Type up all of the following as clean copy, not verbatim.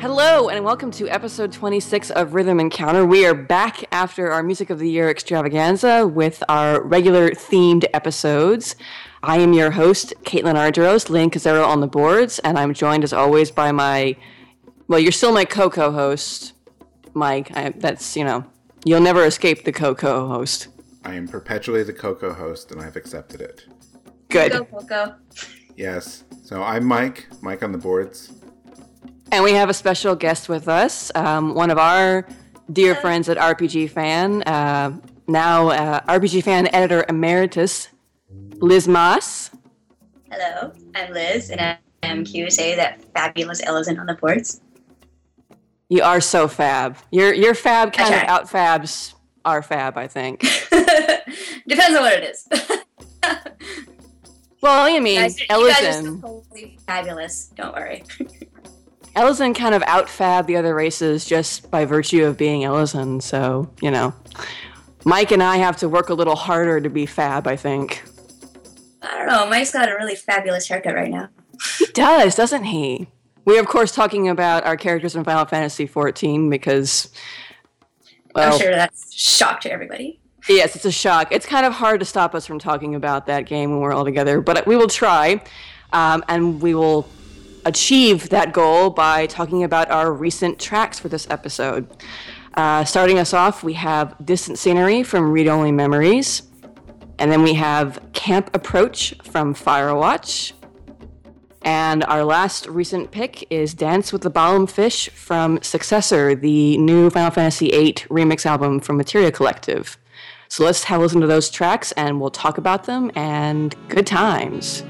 Hello and welcome to episode 26 of Rhythm Encounter. We are back after our Music of the Year extravaganza with our regular themed episodes. I am your host, Caitlin Arduros, Lynn Cazero on the boards, and I'm joined as always by my, well, you're still my co-host, Mike. That's, you know, you'll never escape the co-host. I am perpetually the co-host and I've accepted it. Good. Go, Coco. Yes. So I'm Mike on the boards. And we have a special guest with us, one of our dear friends at RPG Fan, now RPG Fan editor emeritus, Liz Moss. Hello, I'm Liz, and I am QSA, that fabulous elephant on the boards. You are so fab. Your fab kind of out-fabs our fab, I think. Depends on what it is. Well, I mean, you guys are totally fabulous, don't worry. Ellison kind of out-fab the other races just by virtue of being Ellison, so, you know. Mike and I have to work a little harder to be fab, I think. I don't know, Mike's got a really fabulous haircut right now. He does, doesn't he? We're, of course, talking about our characters in Final Fantasy XIV because, well... I'm sure that's a shock to everybody. Yes, it's a shock. It's kind of hard to stop us from talking about that game when we're all together, but we will try, and we will... achieve that goal by talking about our recent tracks for this episode. Starting us off, we have Distant Scenery from Read Only Memories, and then we have Camp Approach from Firewatch, and our last recent pick is Dance with the Balamb Fish from Successor, the new Final Fantasy VIII remix album from Materia Collective. So let's have a listen to those tracks, and we'll talk about them, and good times.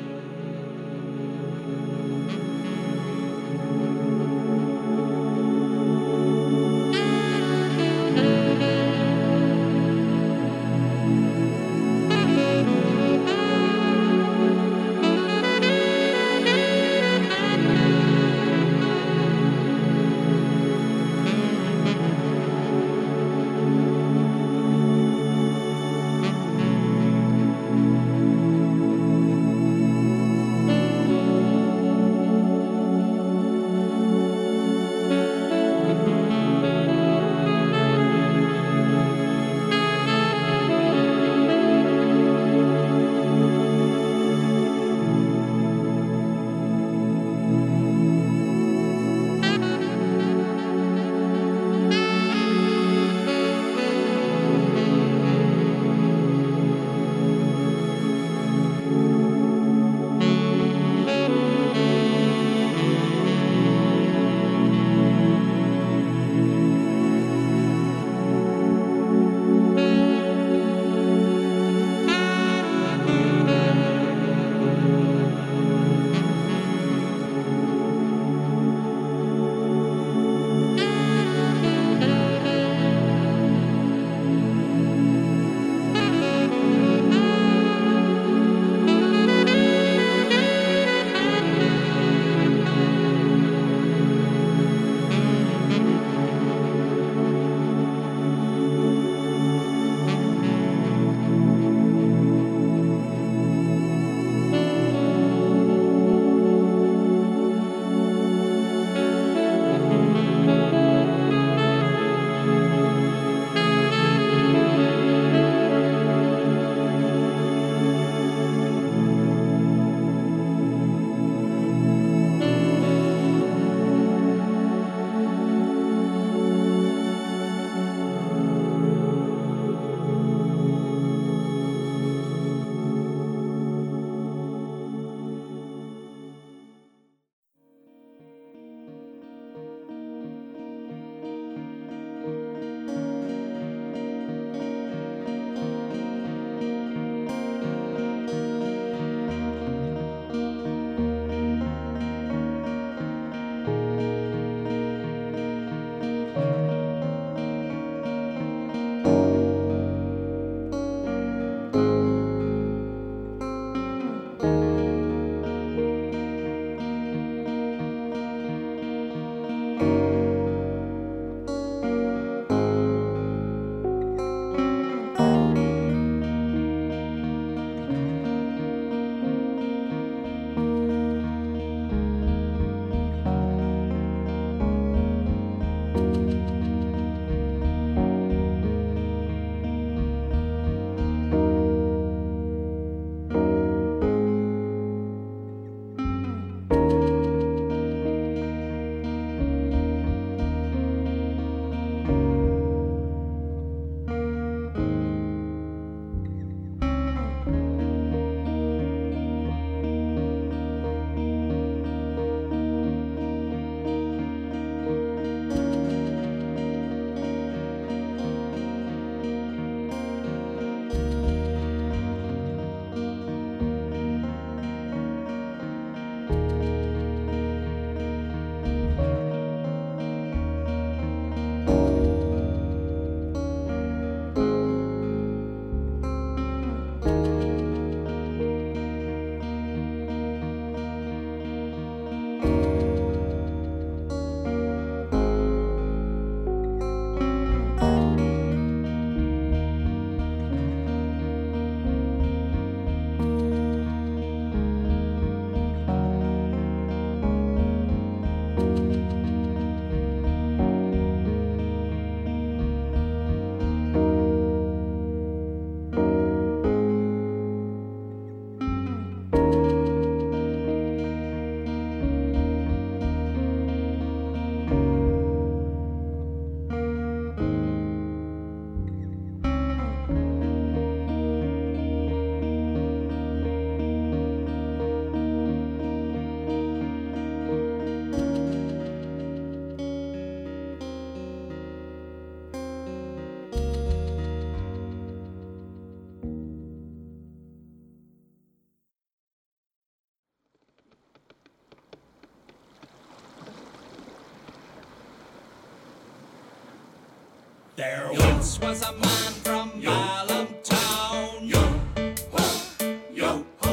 There once was a man from Balamb town. Yo ho ho,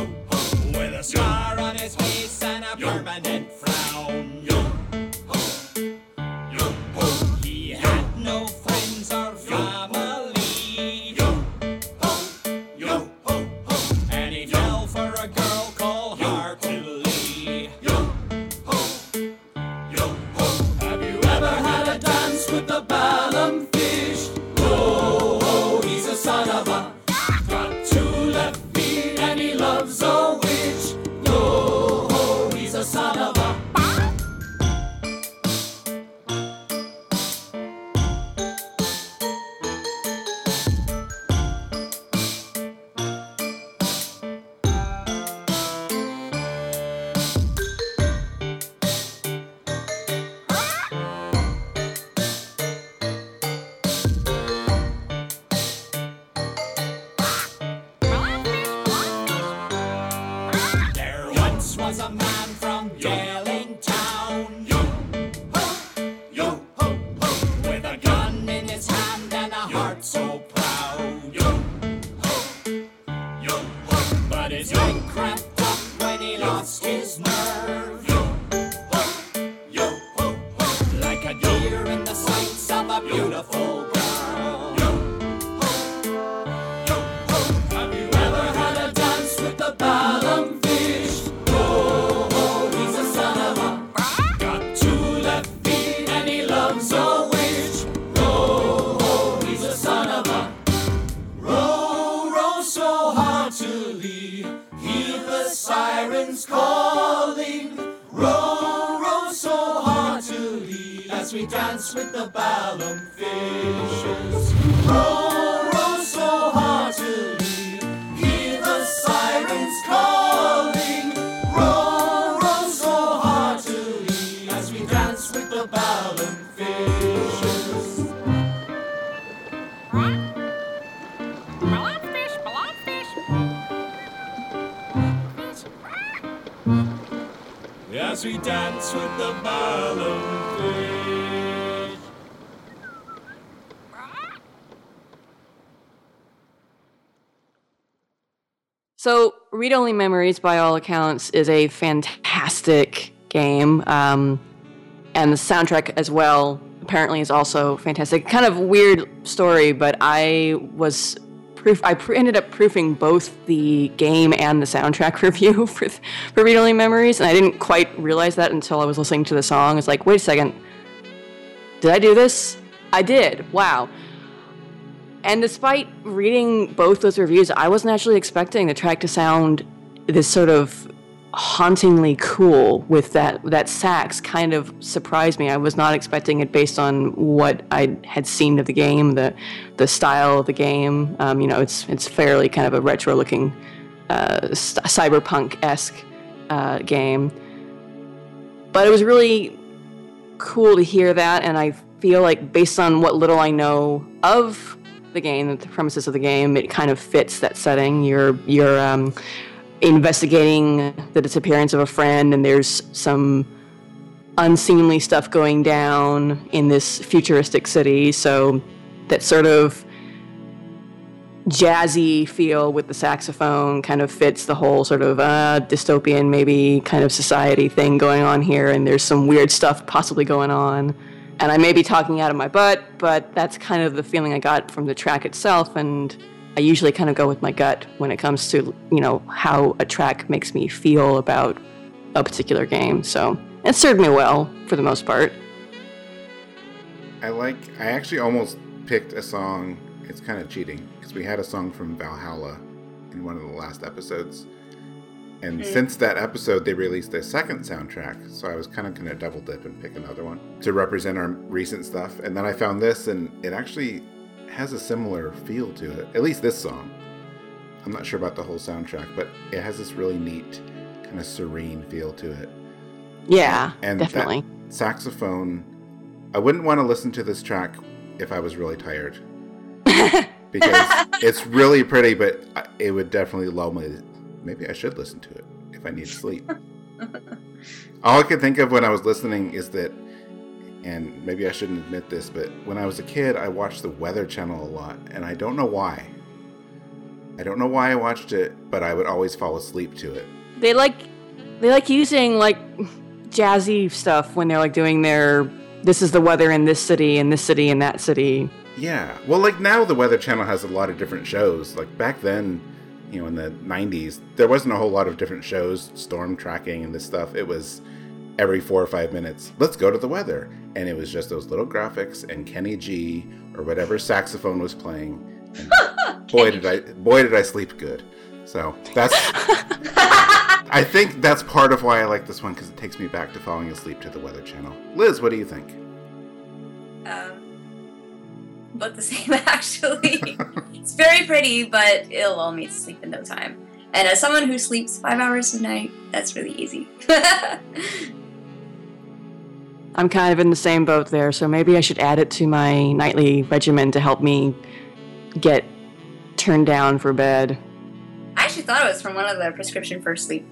with a scar on his face and a permanent frown. Yo ho, he had no friends or family. Yo ho ho, and he fell for a girl called Heartily. Yo ho, have you ever had a dance with the Balamb? So, Read Only Memories, by all accounts, is a fantastic game, and the soundtrack as well apparently is also fantastic. Kind of weird story, but I ended up proofing both the game and the soundtrack review for Read Only Memories, and I didn't quite realize that until I was listening to the song. It's like, wait a second, did I do this? I did. Wow. And despite reading both those reviews, I wasn't actually expecting the track to sound this sort of hauntingly cool with that sax. Kind of surprised me. I was not expecting it based on what I had seen of the game, the style of the game. It's fairly kind of a retro-looking, cyberpunk-esque game. But it was really cool to hear that, and I feel like based on what little I know of the game, the premises of the game, it kind of fits that setting. You're investigating the disappearance of a friend, and there's some unseemly stuff going down in this futuristic city, so that sort of jazzy feel with the saxophone kind of fits the whole sort of dystopian maybe kind of society thing going on here, and there's some weird stuff possibly going on. And I may be talking out of my butt, but that's kind of the feeling I got from the track itself, and I usually kind of go with my gut when it comes to, how a track makes me feel about a particular game. So it served me well, for the most part. I actually almost picked a song. It's kind of cheating, because we had a song from Valhalla in one of the last episodes. And since that episode, they released a second soundtrack, so I was kind of going to double dip and pick another one to represent our recent stuff. And then I found this, and it actually has a similar feel to it, at least this song. I'm not sure about the whole soundtrack, but it has this really neat, kind of serene feel to it. Yeah, and definitely. That saxophone, I wouldn't want to listen to this track if I was really tired, because it's really pretty, but it would definitely lull me. Maybe I should listen to it if I need sleep. All I could think of when I was listening is that and maybe I shouldn't admit this, but when I was a kid, I watched the Weather Channel a lot, and I don't know why. I don't know why I watched it, but I would always fall asleep to it. They like using, like, jazzy stuff when they're, like, doing their, this is the weather in this city, and this city, and that city. Yeah. Well, like, now the Weather Channel has a lot of different shows. Like, back then, you know, in the 90s, there wasn't a whole lot of different shows, storm tracking and this stuff. It was every 4 or 5 minutes, let's go to the weather. And it was just those little graphics and Kenny G or whatever saxophone was playing. And boy, did I sleep good. So that's, I think that's part of why I like this one, because it takes me back to falling asleep to the Weather Channel. Liz, what do you think? About the same, actually. It's very pretty, but it'll lull me to sleep in no time. And as someone who sleeps 5 hours a night, that's really easy. I'm kind of in the same boat there, so maybe I should add it to my nightly regimen to help me get turned down for bed. I actually thought it was from one of the Prescription for Sleep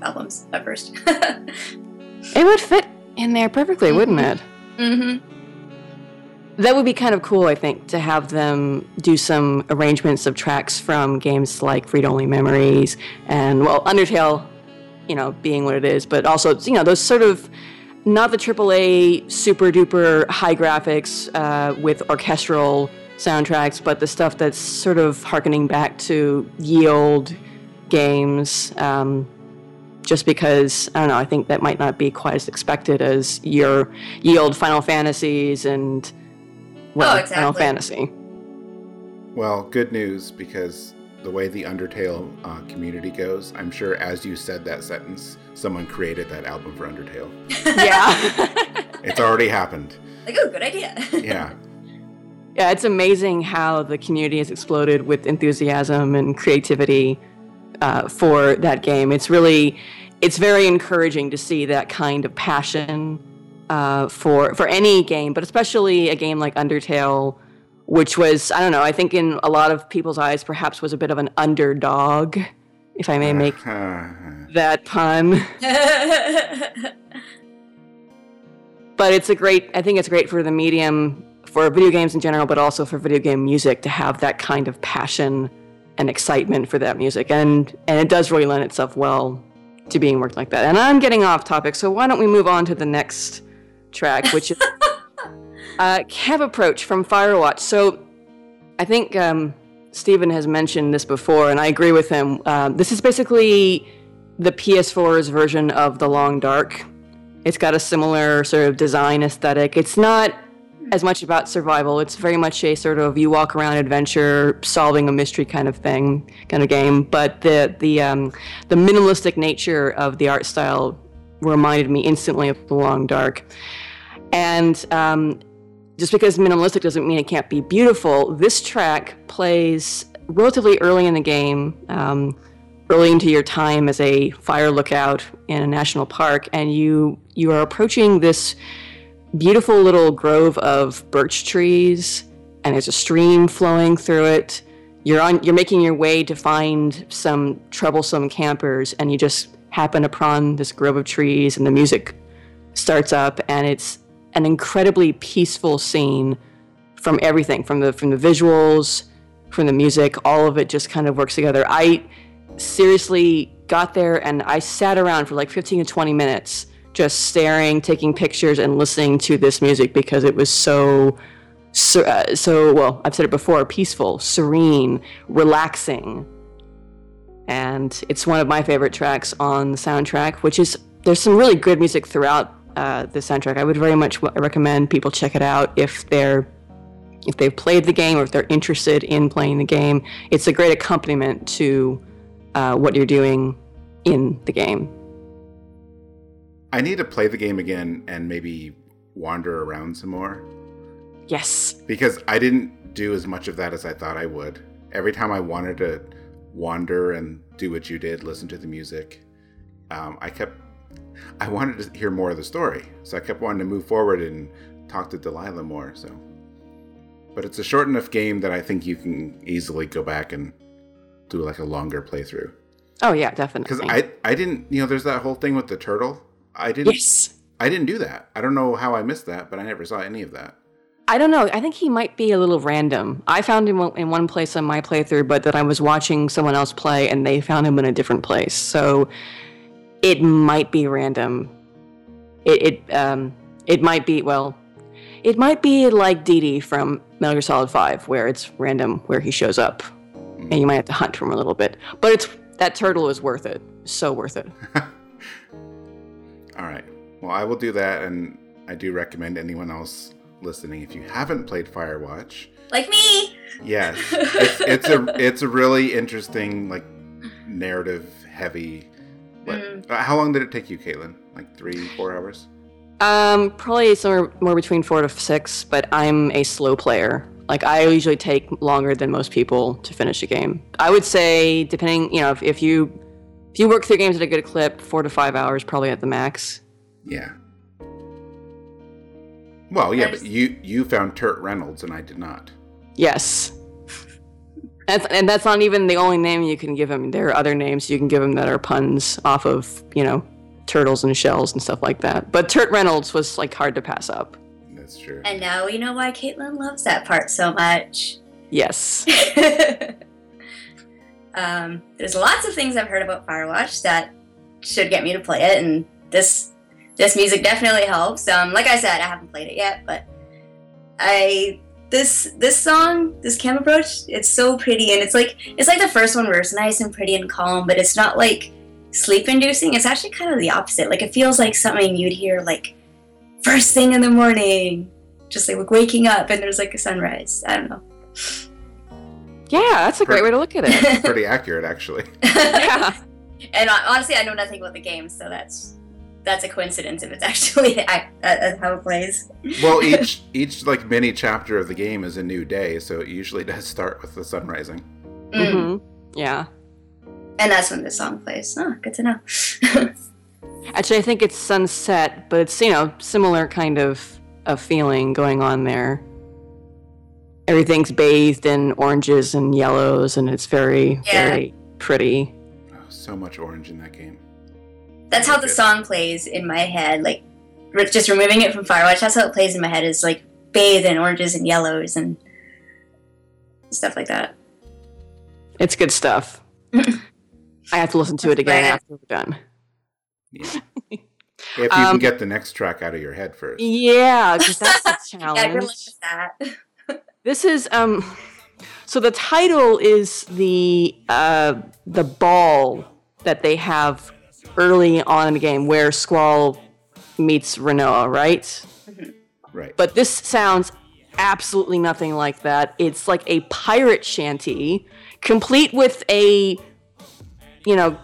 albums at first. It would fit in there perfectly, mm-hmm. wouldn't it? Mm-hmm. That would be kind of cool, I think, to have them do some arrangements of tracks from games like Read Only Memories and, well, Undertale, you know, being what it is, but also, you know, those sort of not the AAA super-duper high graphics with orchestral soundtracks, but the stuff that's sort of harkening back to ye old games, just because, I don't know, I think that might not be quite as expected as your ye old Final Fantasies and... Well, oh, exactly. Final Fantasy. Well, good news, because the way the Undertale community goes, I'm sure as you said that sentence, someone created that album for Undertale. Yeah. It's already happened. Like, oh, good idea. Yeah. Yeah, it's amazing how the community has exploded with enthusiasm and creativity for that game. It's really, it's very encouraging to see that kind of passion for any game, but especially a game like Undertale, which was, I don't know, I think in a lot of people's eyes perhaps was a bit of an underdog, if I may make that pun. But it's a great, I think it's great for the medium, for video games in general, but also for video game music to have that kind of passion and excitement for that music. And it does really lend itself well to being worked like that. And I'm getting off topic, so why don't we move on to the next track, which is Cab Approach from Firewatch. So I think Steven has mentioned this before, and I agree with him. This is basically the PS4's version of The Long Dark. It's got a similar sort of design aesthetic. It's not as much about survival. It's very much a sort of you walk around adventure, solving a mystery kind of thing, kind of game. But the minimalistic nature of the art style reminded me instantly of The Long Dark. And just because minimalistic doesn't mean it can't be beautiful. This track plays relatively early in the game, early into your time as a fire lookout in a national park, and you are approaching this beautiful little grove of birch trees, and there's a stream flowing through it. You're making your way to find some troublesome campers, and you just happen upon this grove of trees, and the music starts up, and it's an incredibly peaceful scene from everything, from the visuals, from the music, all of it just kind of works together. I seriously got there, and I sat around for like 15 to 20 minutes just staring, taking pictures, and listening to this music because it was so well, I've said it before, peaceful, serene, relaxing. And it's one of my favorite tracks on the soundtrack, which is, there's some really good music throughout the soundtrack. I would very much recommend people check it out if they've played the game or if they're interested in playing the game. It's a great accompaniment to what you're doing in the game. I need to play the game again and maybe wander around some more. Yes. Because I didn't do as much of that as I thought I would. Every time I wanted to wander and do what you did, listen to the music, I wanted to hear more of the story. So I kept wanting to move forward and talk to Delilah more. So, but it's a short enough game that I think you can easily go back and do like a longer playthrough. Oh yeah, definitely. Because I didn't, you know, there's that whole thing with the turtle. I didn't I didn't do that. I don't know how I missed that, but I never saw any of that. I don't know. I think he might be a little random. I found him in one place on my playthrough, but then I was watching someone else play, and they found him in a different place. So it might be random. It might be, well, it might be like Didi from Metal Gear Solid 5, where it's random where he shows up, and you might have to hunt for him a little bit. But it's that turtle is worth it. So worth it. All right. Well, I will do that, and I do recommend anyone else listening, if you haven't played Firewatch, like me, yes, it's a really interesting, like, narrative heavy. How long did it take you, Caitlin? Like 3-4 hours? Probably somewhere more between 4 to 6. But I'm a slow player. Like, I usually take longer than most people to finish a game. I would say, depending, you know, if you work through games at a good clip, 4 to 5 hours probably at the max. Yeah. Well, yeah, but you found Turt Reynolds, and I did not. Yes. And that's not even the only name you can give him. There are other names you can give him that are puns off of, you know, turtles and shells and stuff like that. But Turt Reynolds was, like, hard to pass up. That's true. And now we know why Caitlin loves that part so much. Yes. There's lots of things I've heard about Firewatch that should get me to play it, and this music definitely helps. Like I said, I haven't played it yet, but this song, this Cam Approach, it's so pretty, and it's like the first one where it's nice and pretty and calm, but it's not like sleep-inducing. It's actually kind of the opposite. Like, it feels like something you'd hear like first thing in the morning, just like waking up, and there's like a sunrise. I don't know. Yeah, that's a great way to look at it. Pretty accurate, actually. Yeah. And honestly, I know nothing about the game, so that's a coincidence if it's actually how it plays. Well, each like mini chapter of the game is a new day, so it usually does start with the sun rising. Mm-hmm. Yeah. And that's when the song plays. Oh, good to know. Actually, I think it's sunset, but it's, you know, similar kind of a feeling going on there. Everything's bathed in oranges and yellows, and it's very, very pretty. Oh, so much orange in that game. That's how the song plays in my head. Like, just removing it from Firewatch, that's how it plays in my head, is like bathed in oranges and yellows and stuff like that. It's good stuff. I have to listen to it again after we're done. Yeah. If you can get the next track out of your head first. Yeah, because that's the challenge. Yeah, I really like that. This is so the title is the ball that they have early on in the game where Squall meets Rinoa, right? Mm-hmm. Right. But this sounds absolutely nothing like that. It's like a pirate shanty, complete with a, you know,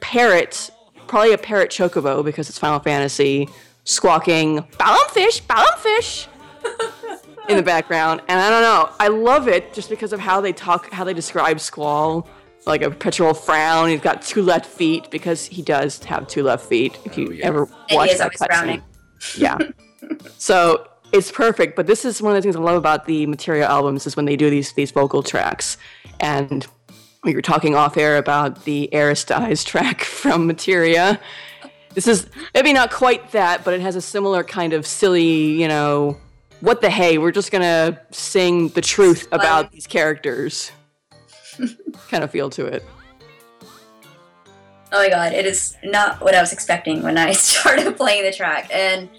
parrot, probably a parrot chocobo because it's Final Fantasy, squawking, Balamb fish, in the background. And I don't know, I love it just because of how they talk, how they describe Squall. Like a perpetual frown. He's got 2 left feet because he does have 2 left feet. If you ever watch that cutscene, yeah. So it's perfect. But this is one of the things I love about the Materia albums is when they do these vocal tracks. And we were talking off air about the Aorist Eyes track from Materia. This is maybe not quite that, but it has a similar kind of silly, you know, what the hey? We're just gonna sing the truth about these characters. Kind of feel to it. Oh my god, it is not what I was expecting when I started playing the track, and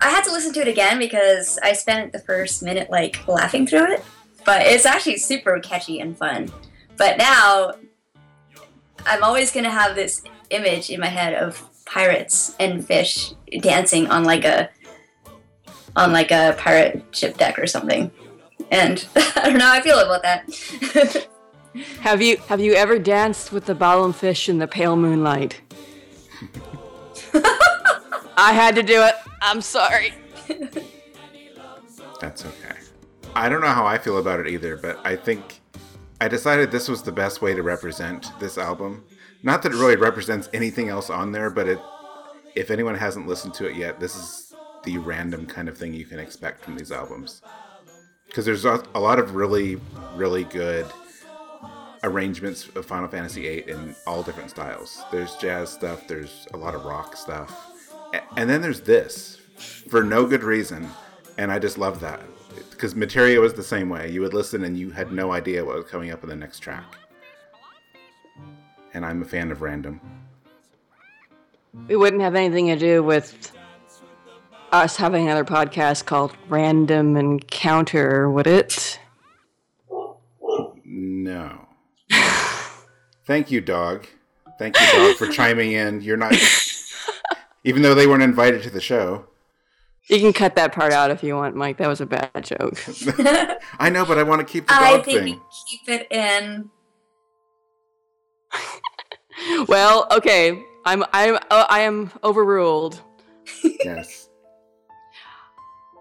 I had to listen to it again because I spent the first minute like laughing through it, but it's actually super catchy and fun. But now I'm always gonna have this image in my head of pirates and fish dancing on like a pirate ship deck or something, and I don't know how I feel about that. Have you ever danced with the Balamb fish in the pale moonlight? I had to do it. I'm sorry. That's okay. I don't know how I feel about it either, but I think I decided this was the best way to represent this album. Not that it really represents anything else on there, but if anyone hasn't listened to it yet, this is the random kind of thing you can expect from these albums. Because there's a lot of really, really good arrangements of Final Fantasy VIII in all different styles. There's jazz stuff, there's a lot of rock stuff, And then there's this, for no good reason, and I just love that. Because Materia was the same way. You would listen and you had no idea what was coming up in the next track. And I'm a fan of random. It wouldn't have anything to do with us having another podcast called Random Encounter, would it? No. Thank you, dog. Thank you, dog, for chiming in. You're not... Even though they weren't invited to the show. You can cut that part out if you want, Mike. That was a bad joke. I know, but I want to keep the dog thing. I think keep it in. Well, okay. I am overruled. Yes.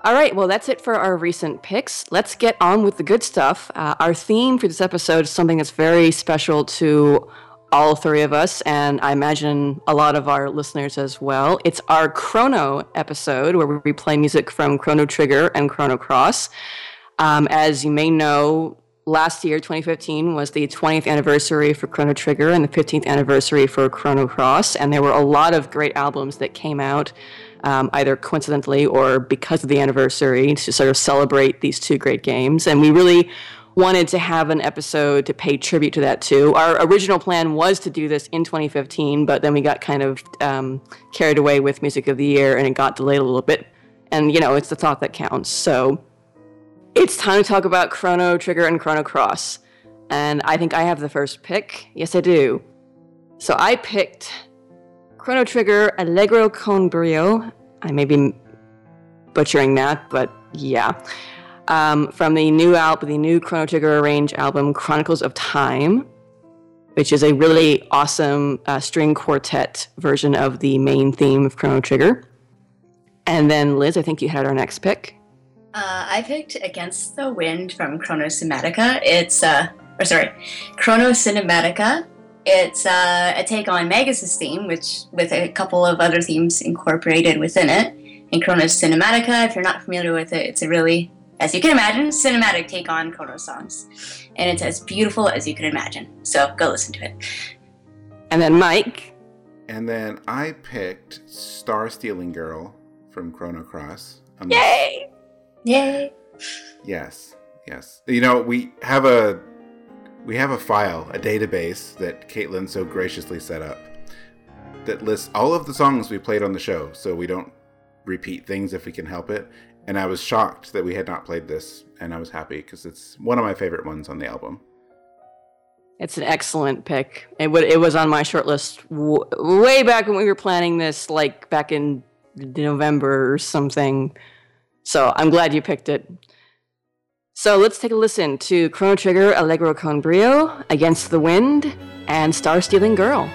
All right. Well, that's it for our recent picks. Let's get on with the good stuff. Our theme for this episode is something that's very special to all three of us, and I imagine a lot of our listeners as well. It's our Chrono episode, where we play music from Chrono Trigger and Chrono Cross. As you may know, last year, 2015, was the 20th anniversary for Chrono Trigger and the 15th anniversary for Chrono Cross, and there were a lot of great albums that came out, either coincidentally or because of the anniversary, to sort of celebrate these two great games, and we really wanted to have an episode to pay tribute to that too. Our original plan was to do this in 2015, but then we got kind of carried away with Music of the Year and it got delayed a little bit. And, you know, it's the thought that counts. So it's time to talk about Chrono Trigger and Chrono Cross. And I think I have the first pick. Yes, I do. So I picked Chrono Trigger Allegro con Brio. I may be butchering that, but yeah. From the new Chrono Trigger Arrange album, Chronicles of Time, which is a really awesome string quartet version of the main theme of Chrono Trigger. And then, Liz, I think you had our next pick. I picked Against the Wind from Chrono Cinematica. Chrono Cinematica. It's a take on Magus' theme, which with a couple of other themes incorporated within it. And Chrono Cinematica, if you're not familiar with it, it's a really, as you can imagine, cinematic take on Chrono songs. And it's as beautiful as you can imagine. So go listen to it. And then Mike. And then I picked Star Stealing Girl from Chrono Cross. Yay! Yay! Yes. You know, we have a file, a database that Caitlin so graciously set up that lists all of the songs we played on the show, so we don't repeat things if we can help it. And I was shocked that we had not played this, and I was happy because it's one of my favorite ones on the album. It's an excellent pick. It was on my short list way back when we were planning this, like back in November or something. So I'm glad you picked it. So let's take a listen to Chrono Trigger, Allegro con Brio, Against the Wind, and Star Stealing Girl.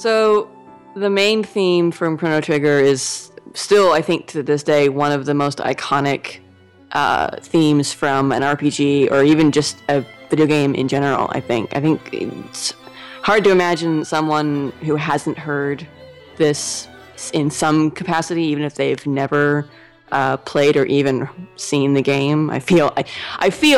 So the main theme from Chrono Trigger is still, I think, to this day, one of the most iconic themes from an RPG or even just a video game in general, I think. I think it's hard to imagine someone who hasn't heard this in some capacity, even if they've never played or even seen the game. I feel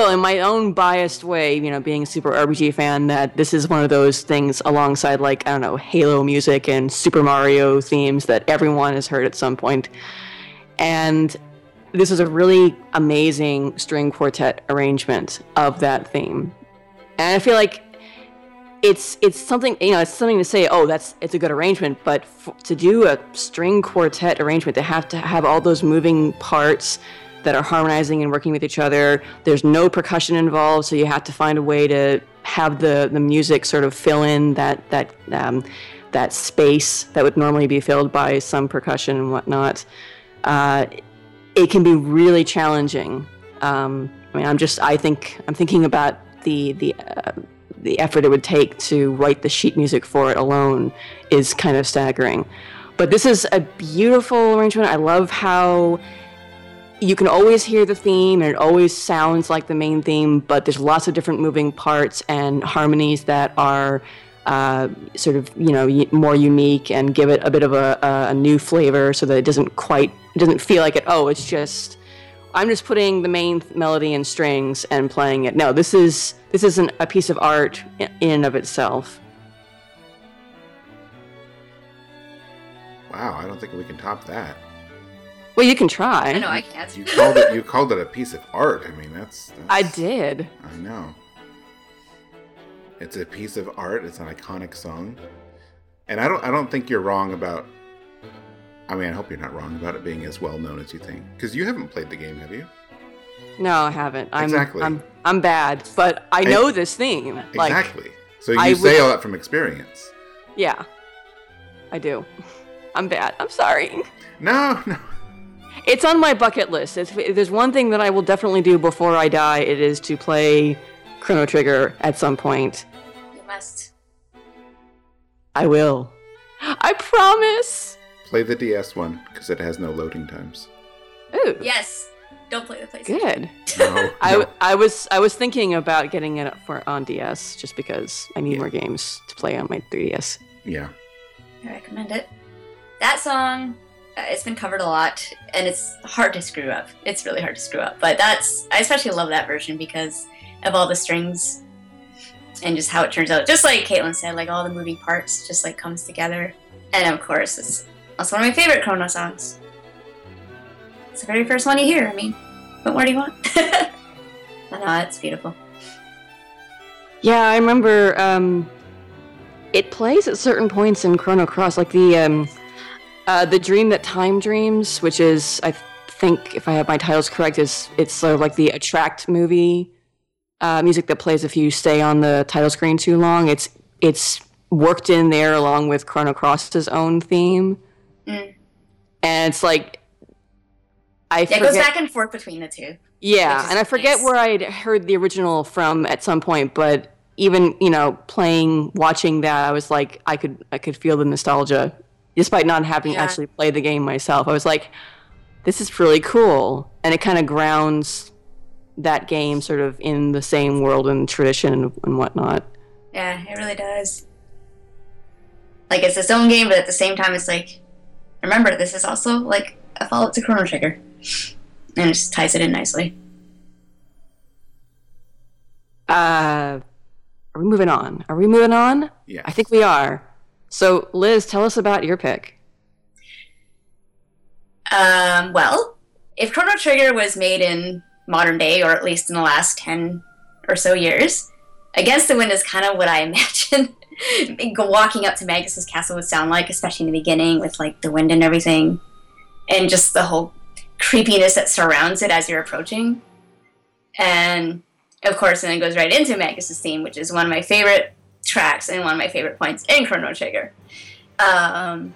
in my own biased way, you know, being a super RPG fan, that this is one of those things alongside, like, I don't know, Halo music and Super Mario themes that everyone has heard at some point. And this is a really amazing string quartet arrangement of that theme. And I feel like it's something, you know, it's something to say, oh, it's a good arrangement, but to do a string quartet arrangement, to have all those moving parts that are harmonizing and working with each other. There's no percussion involved, so you have to find a way to have the music sort of fill in that space that would normally be filled by some percussion and whatnot. It can be really challenging. I'm thinking about the effort it would take to write the sheet music for it alone is kind of staggering. But this is a beautiful arrangement. I love how you can always hear the theme, and it always sounds like the main theme, but there's lots of different moving parts and harmonies that are sort of, you know, more unique and give it a bit of a new flavor, so that it doesn't feel like it. Oh, it's just, I'm just putting the main melody in strings and playing it. No, this isn't a piece of art in and of itself. Wow, I don't think we can top that. Well, you can try. I know I can't. You called it a piece of art. I mean, that's I did. I know. It's a piece of art. It's an iconic song, and I don't think you're wrong about. I mean, I hope you're not wrong about it being as well known as you think, because you haven't played the game, have you? No, I haven't. Exactly. I'm bad, but I know this theme. Exactly. Like, so you say all that from experience. Yeah, I do. I'm bad. I'm sorry. No. It's on my bucket list. If there's one thing that I will definitely do before I die, it is to play Chrono Trigger at some point. You must. I will. I promise. Play the DS one, because it has no loading times. Ooh. Yes. Don't play the PlayStation. Good. No. I was thinking about getting it on DS, just because I need more games to play on my 3DS. Yeah. I recommend it. That song, it's been covered a lot, and it's hard to screw up. It's really hard to screw up, but I especially love that version because of all the strings and just how it turns out. Just like Caitlin said, like all the moving parts just like comes together. And of course, it's also one of my favorite Chrono songs. It's the very first one you hear. I mean, what more do you want? I know, it's beautiful. Yeah, I remember it plays at certain points in Chrono Cross, like the dream that time dreams, which is, I think, if I have my titles correct, it's sort of like the Attract movie. Music that plays if you stay on the title screen too long. It's worked in there along with Chrono Cross's own theme. Mm. And it's like, it goes back and forth between the two. Yeah, and I forget where I'd heard the original from at some point, but even, you know, watching that, I was like, I could feel the nostalgia, despite not having actually played the game myself. I was like, this is really cool. And it kind of grounds that game sort of in the same world and tradition and whatnot. Yeah, it really does. Like, it's its own game, but at the same time, it's like, remember, this is also like a follow-up to Chrono Trigger. And it just ties it in nicely. Are we moving on? Yeah. I think we are. So, Liz, tell us about your pick. Well, if Chrono Trigger was made in modern day, or at least in the last 10 or so years, Against the Wind is kind of what I imagine walking up to Magus's castle would sound like, especially in the beginning with like the wind and everything, and just the whole creepiness that surrounds it as you're approaching. And of course, then it goes right into Magus's theme, which is one of my favorite tracks and one of my favorite points in Chrono Trigger. Not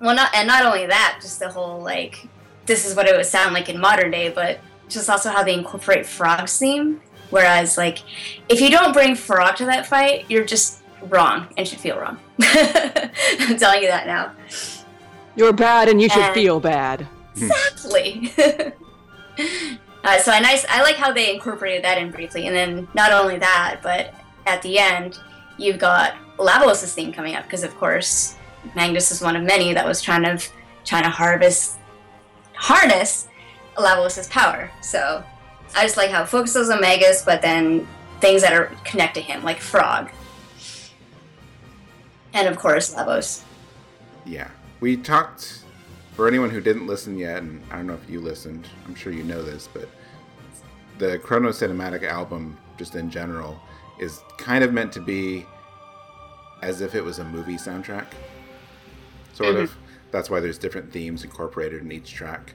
only that, just the whole like, this is what it would sound like in modern day, but just also how they incorporate Frog's theme. Whereas, like, if you don't bring Frog to that fight, you're just wrong and should feel wrong. I'm telling you that now. You're bad and you should feel bad. Exactly. I like how they incorporated that in briefly. And then not only that, but at the end, you've got Lavos' theme coming up, because of course Magnus is one of many that was trying to harness Lavos' power. So I just like how it focuses on Magus, but then things that are connected to him, like Frog. And of course, Lavos. Yeah. We talked, for anyone who didn't listen yet, and I don't know if you listened, I'm sure you know this, but the Chrono Cinematic album, just in general, is kind of meant to be as if it was a movie soundtrack. Sort of. That's why there's different themes incorporated in each track.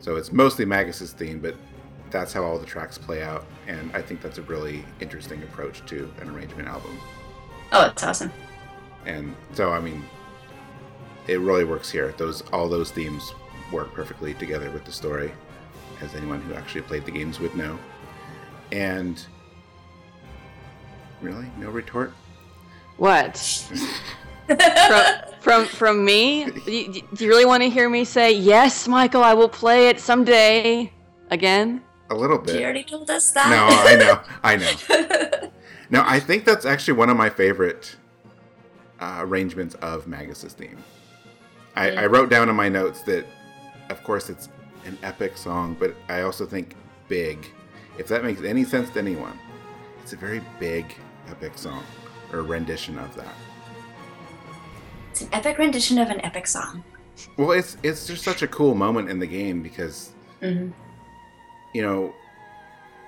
So it's mostly Magus' theme, but that's how all the tracks play out, and I think that's a really interesting approach to an arrangement album. Oh, it's awesome. And so, I mean, it really works here. All those themes work perfectly together with the story, as anyone who actually played the games would know. And really, no retort? What? from me? Do you really want to hear me say, yes, Michael, I will play it someday again? A little bit. You already told us that. No, I know. No, I think that's actually one of my favorite arrangements of Magus' theme. I wrote down in my notes that, of course, it's an epic song, but I also think big. If that makes any sense to anyone, it's a very big epic song, or rendition of that. It's an epic rendition of an epic song. Well, it's just such a cool moment in the game because... Mm-hmm. You know,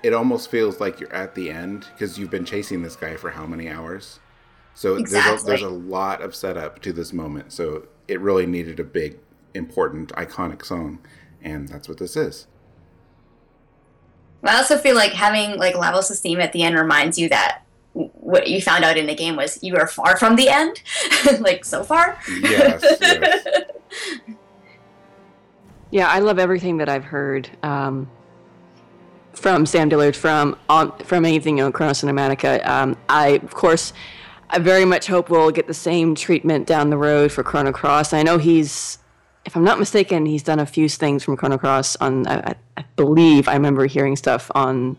it almost feels like you're at the end because you've been chasing this guy for how many hours? So exactly. There's a lot of setup to this moment. So it really needed a big, important, iconic song. And that's what this is. I also feel like having like Lavos' theme at the end reminds you that what you found out in the game was you are far from the end. Like, so far. Yes. Yeah, I love everything that I've heard. From Sam Dillard, from anything on Chrono Cinematica. I very much hope we'll get the same treatment down the road for Chrono Cross. I know he's, if I'm not mistaken, he's done a few things from Chrono Cross on, I believe, I remember hearing stuff on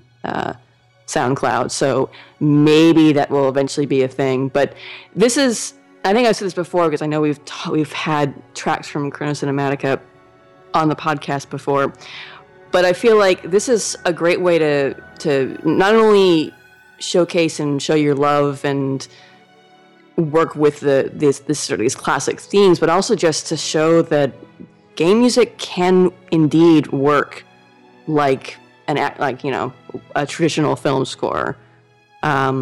SoundCloud. So maybe that will eventually be a thing. But this is, I think I've said this before because I know we've had tracks from Chrono Cinematica on the podcast before. But I feel like this is a great way to not only showcase and show your love and work with these classic themes, but also just to show that game music can indeed work like a traditional film score. I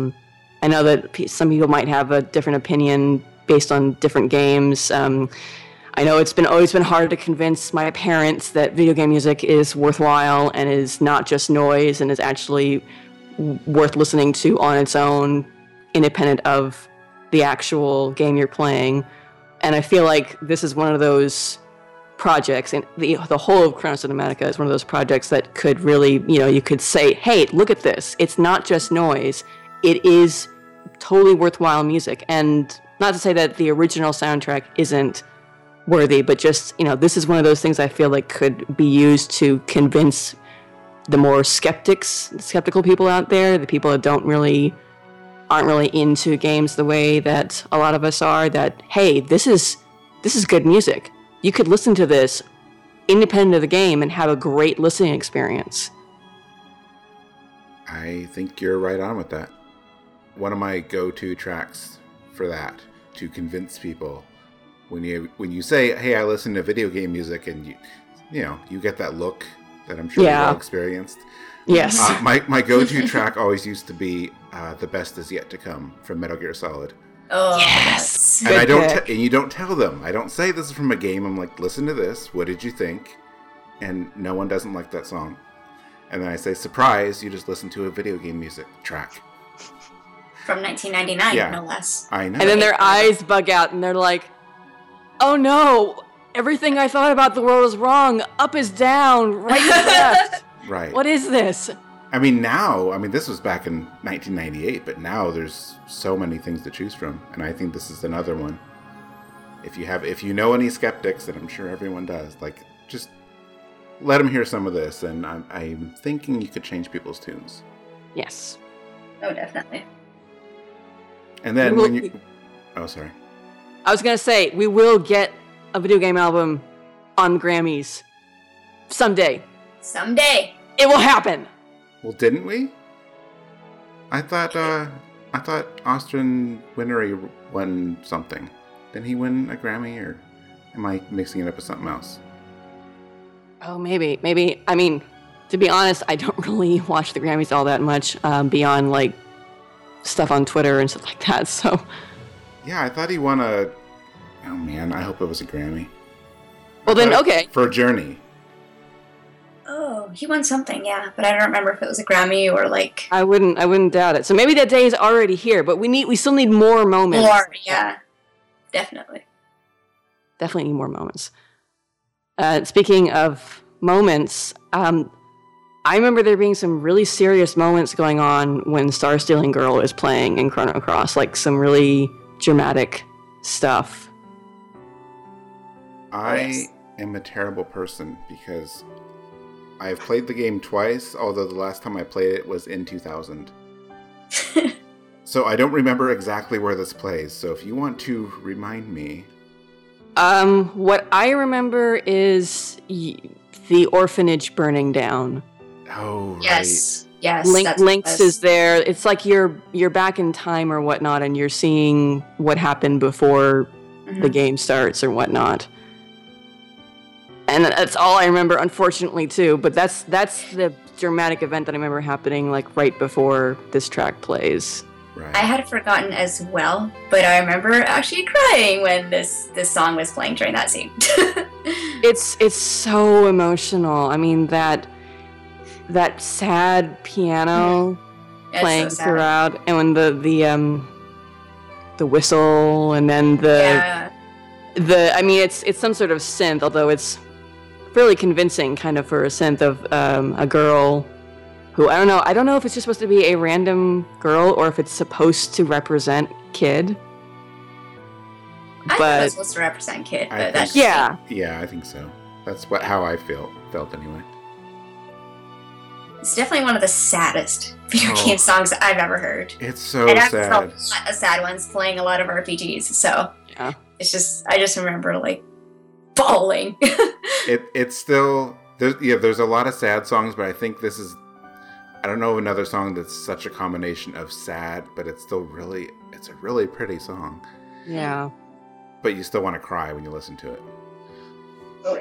know that some people might have a different opinion based on different games. I know it's always been hard to convince my parents that video game music is worthwhile and is not just noise and is actually worth listening to on its own, independent of the actual game you're playing. And I feel like this is one of those projects, and the whole of Chrono Cinematica is one of those projects that could really, you could say, hey, look at this. It's not just noise. It is totally worthwhile music. And not to say that the original soundtrack isn't worthy, but just, this is one of those things I feel like could be used to convince the more skeptical people out there, the people that aren't really into games the way that a lot of us are, that, hey, this is good music. You could listen to this independent of the game and have a great listening experience. I think you're right on with that. One of my go-to tracks for that, to convince people, when you say, hey, I listen to video game music, and you get that look that I'm sure you've all experienced. Yes. My go-to track always used to be "The Best Is Yet to Come" from Metal Gear Solid. Oh, yes. And you don't tell them. I don't say this is from a game. I'm like, listen to this. What did you think? And no one doesn't like that song. And then I say, surprise! You just listened to a video game music track. From 1999, no less. I know. And then their eyes bug out, and they're like, oh no, everything I thought about the world is wrong. Up is down, right is left. Right. What is this? I mean, now, I mean, this was back in 1998, but now there's so many things to choose from, and I think this is another one. If you know any skeptics, and I'm sure everyone does, like, just let them hear some of this, and I'm thinking you could change people's tunes. Yes. Oh, definitely. And then when you... Oh, sorry. I was going to say, we will get a video game album on the Grammys. Someday. Someday. It will happen. Well, didn't we? I thought Austin Winery won something. Didn't he win a Grammy, or am I mixing it up with something else? Oh, maybe. I mean, to be honest, I don't really watch the Grammys all that much beyond, like, stuff on Twitter and stuff like that, so... Yeah, I thought he won a... Oh, man, I hope it was a Grammy. Well, then, okay. For Journey. Oh, he won something, yeah, but I don't remember if it was a Grammy or, like... I wouldn't doubt it. So maybe that day is already here, but we still need more moments. More, yeah. Definitely. Definitely need more moments. Speaking of moments, I remember there being some really serious moments going on when Star Stealing Girl was playing in Chrono Cross, like some really dramatic stuff. I am a terrible person because I've played the game twice, although the last time I played it was in 2000. So I don't remember exactly where this plays, so if you want to remind me... What I remember is the orphanage burning down. Oh, right. Yes. Lynx is there. It's like you're back in time or whatnot, and you're seeing what happened before the game starts or whatnot. And that's all I remember, unfortunately, too. But that's the dramatic event that I remember happening, like, right before this track plays. Right. I had forgotten as well, but I remember actually crying when this song was playing during that scene. It's so emotional. I mean, that sad piano playing so sad throughout, and when the whistle, and then I mean, it's some sort of synth, although it's really convincing, kind of, for a synth of a girl who I don't know if it's just supposed to be a random girl or if it's supposed to represent Kid. I thought it was supposed to represent Kid, but that's I think so. That's how I felt anyway. It's definitely one of the saddest video game songs I've ever heard. It's so sad. And I've heard a lot of sad ones playing a lot of RPGs, so yeah. It's just, I just remember, like, bawling. It's still, there's a lot of sad songs, but I think this is, I don't know of another song that's such a combination of sad, but it's still really, it's a really pretty song. Yeah. But you still want to cry when you listen to it. So,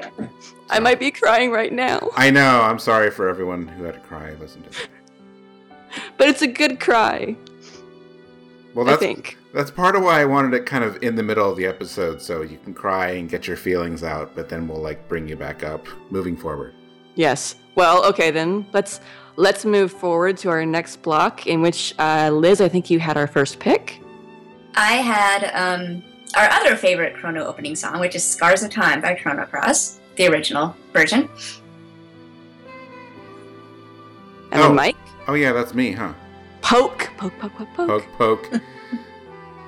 I might be crying right now. I know. I'm sorry for everyone who had to cry listen to it. But it's a good cry. Well, that's part of why I wanted it kind of in the middle of the episode, so you can cry and get your feelings out, but then we'll, like, bring you back up moving forward. Yes. Well, okay, then let's move forward to our next block, in which Liz, I think you had our first pick. I had our other favorite Chrono opening song, which is Scars of Time by Chrono Cross, the original version. And then Mike? Oh, yeah, that's me, huh? Poke.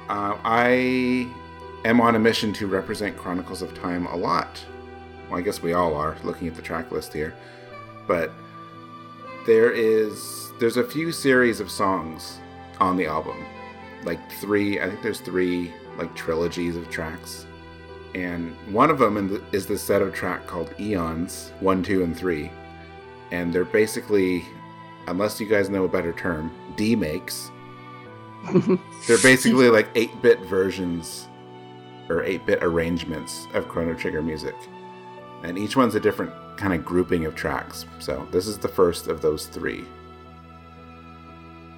I am on a mission to represent Chronicles of Time a lot. Well, I guess we all are, looking at the track list here. But there's a few series of songs on the album. Like three like trilogies of tracks, and one of them is the set of track called Eons 1, 2, and 3, and they're basically, unless you guys know a better term, demakes. They're basically like 8-bit versions or 8-bit arrangements of Chrono Trigger music, and each one's a different kind of grouping of tracks, so this is the first of those three.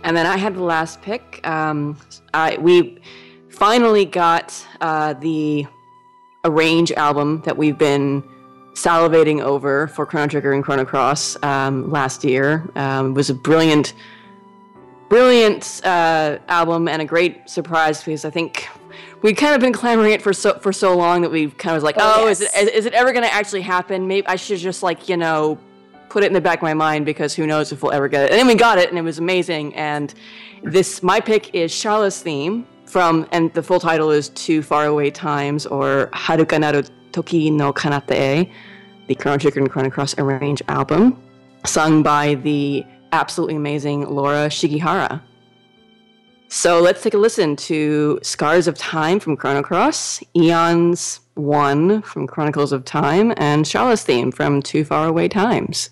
And then I had the last pick. We finally got the Arrange album that we've been salivating over for Chrono Trigger and Chrono Cross last year. It was a brilliant album, and a great surprise, because I think we've kind of been clamoring it for so long that we've kind of was like, is it ever going to actually happen? Maybe I should just, like, you know, put it in the back of my mind because who knows if we'll ever get it. And then we got it, and it was amazing. And this, my pick is Charlotte's Theme from, and the full title is Two Far Away Times, or Haruka Naru Toki no Kanatae, the Chrono Trigger and Chrono Cross Arrange album, sung by the absolutely amazing Laura Shigihara. So let's take a listen to Scars of Time from Chrono Cross, Eons 1 from Chronicles of Time, and Charlotte's Theme from Two Far Away Times.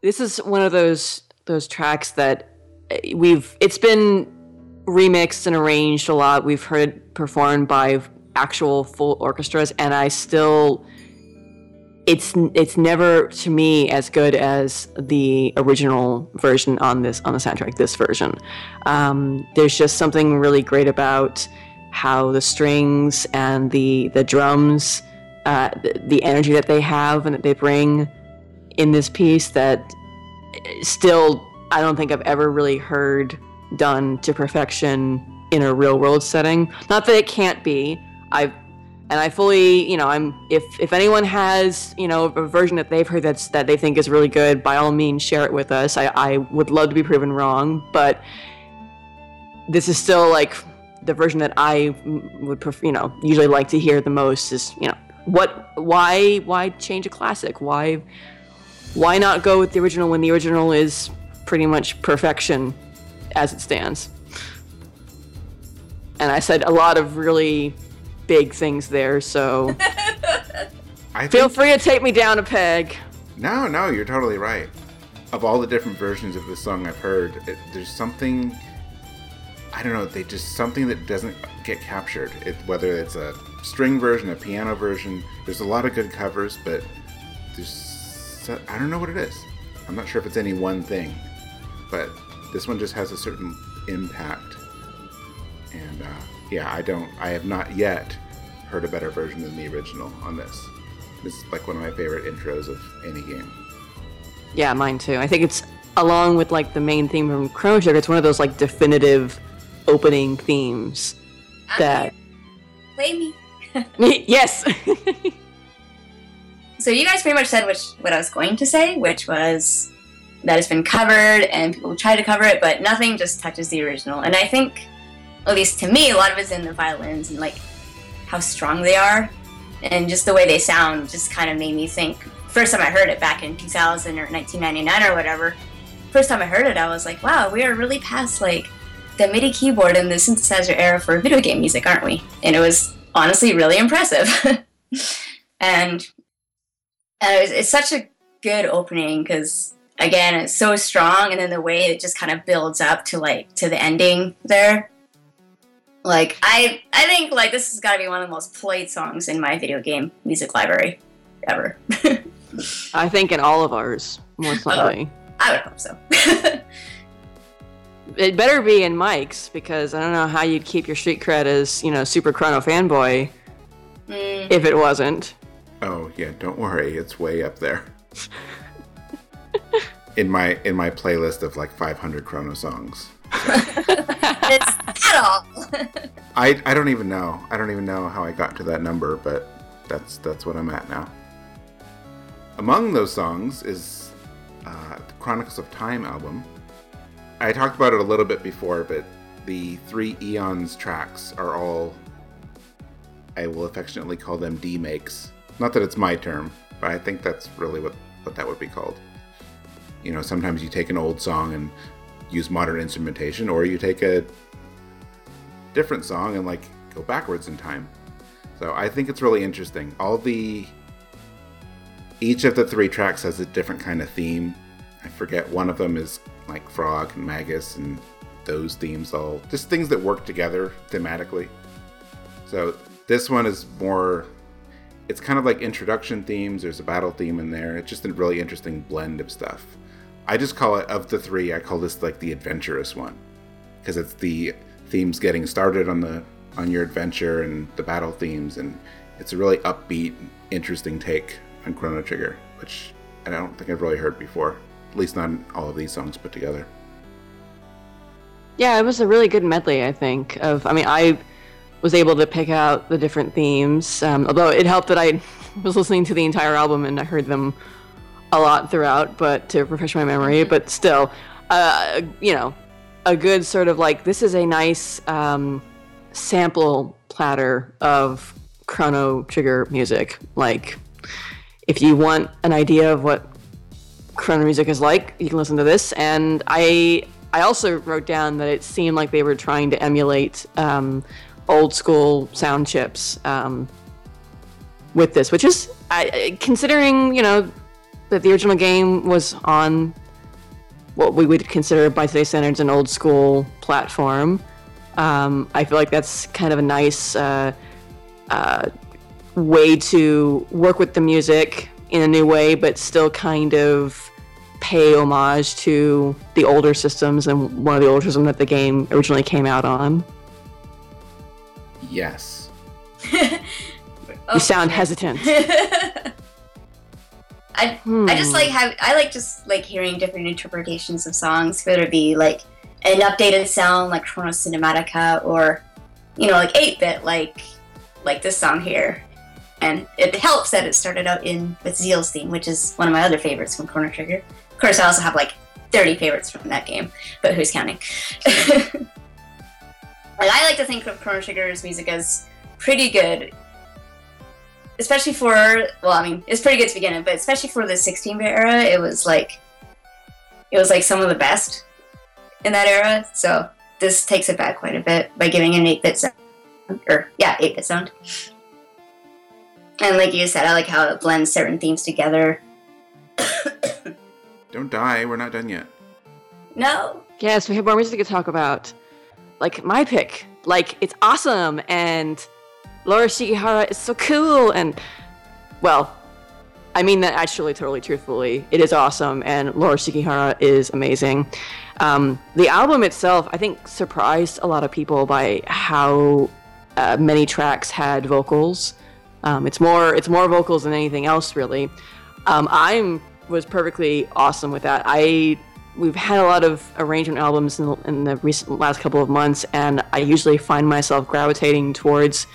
This is one of those tracks that it's been remixed and arranged a lot. We've heard it performed by actual full orchestras, and I still, it's never to me as good as the original version on the soundtrack. This version, there's just something really great about how the strings and the drums, the energy that they have and that they bring in this piece that still I don't think I've ever really heard done to perfection in a real world setting. Not that it can't be. I fully, if anyone has, a version that they've heard that they think is really good, by all means share it with us. I would love to be proven wrong, but this is still like the version that I would usually like to hear the most is, why change a classic? Why not go with the original when the original is pretty much perfection as it stands? And I said a lot of really big things there, so feel free to take me down a peg. No, you're totally right. Of all the different versions of this song I've heard, there's something, I don't know, something that doesn't get captured. Whether it's a string version, a piano version, there's a lot of good covers, but there's I don't know what it is. I'm not sure if it's any one thing, but this one just has a certain impact. And I have not yet heard a better version than the original on this. This is like one of my favorite intros of any game. Yeah, mine too. I think it's along with like the main theme from Chrono Trigger. It's one of those like definitive opening themes that. Play me. Yes. So you guys pretty much said what I was going to say, which was that it's been covered and people try to cover it, but nothing just touches the original. And I think, at least to me, a lot of it's in the violins and like how strong they are, and just the way they sound just kind of made me think. First time I heard it back in 2000 or 1999 or whatever, first time I heard it, I was like, wow, we are really past like the MIDI keyboard and the synthesizer era for video game music, aren't we? And it was honestly really impressive. And it's such a good opening because, again, it's so strong, and then the way it just kind of builds up to the ending there. Like, I think, like, this has got to be one of the most played songs in my video game music library ever. I think in all of ours, most likely. I would hope so. It better be in Mike's, because I don't know how you'd keep your street cred as, you know, super Chrono fanboy if it wasn't. Oh, yeah, don't worry. It's way up there. in my playlist of like 500 Chrono songs. It's at all. I don't even know. I don't even know how I got to that number, but that's what I'm at now. Among those songs is the Chronicles of Time album. I talked about it a little bit before, but the three Eons tracks are all, I will affectionately call them D-makes. Not that it's my term, but I think that's really what that would be called. You know, sometimes you take an old song and use modern instrumentation, or you take a different song and, like, go backwards in time. So I think it's really interesting. Each of the three tracks has a different kind of theme. I forget, one of them is like Frog and Magus, and those themes all just things that work together thematically. So this one is more, it's kind of like introduction themes. There's a battle theme in there. It's just a really interesting blend of stuff. I just call it, of the three, I call this like the adventurous one, because it's the themes getting started on your adventure and the battle themes, and it's a really upbeat, interesting take on Chrono Trigger, which I don't think I've really heard before. At least not all of these songs put together. Yeah, it was a really good medley, I think. I was able to pick out the different themes, although it helped that I was listening to the entire album and I heard them a lot throughout, but to refresh my memory. But still, you know, a good sort of like, this is a nice sample platter of Chrono Trigger music. Like, if you want an idea of what Chrono music is like, you can listen to this. And I also wrote down that it seemed like they were trying to emulate old school sound chips with this, which is, considering, you know, that the original game was on what we would consider by today's standards an old school platform. I feel like that's kind of a nice way to work with the music in a new way, but still kind of pay homage to the older systems, and one of the older systems that the game originally came out on. Yes. You sound hesitant. I just like I like hearing different interpretations of songs, whether it be like an updated sound like Chrono Cinematica, or, you know, like 8-bit like this song here. And it helps that it started out with Zeal's theme, which is one of my other favorites from Chrono Trigger. Of course, I also have like 30 favorites from that game, but who's counting? Like, I like to think of Chrono Trigger's music as pretty good, especially for, well, I mean, it's pretty good to begin with, but especially for the 16-bit era, it was like some of the best in that era. So this takes it back quite a bit by giving an 8-bit sound, 8-bit sound. And like you said, I like how it blends certain themes together. Don't die. We're not done yet. No. Yes, we have more music to talk about. Like, my pick. Like, it's awesome. And Laura Shigihara is so cool. And, well, I mean that actually totally truthfully. It is awesome. And Laura Shigihara is amazing. The album itself, I think, surprised a lot of people by how many tracks had vocals. It's more vocals than anything else, really. I was perfectly awesome with that. We've had a lot of arrangement albums in the recent last couple of months, and I usually find myself gravitating towards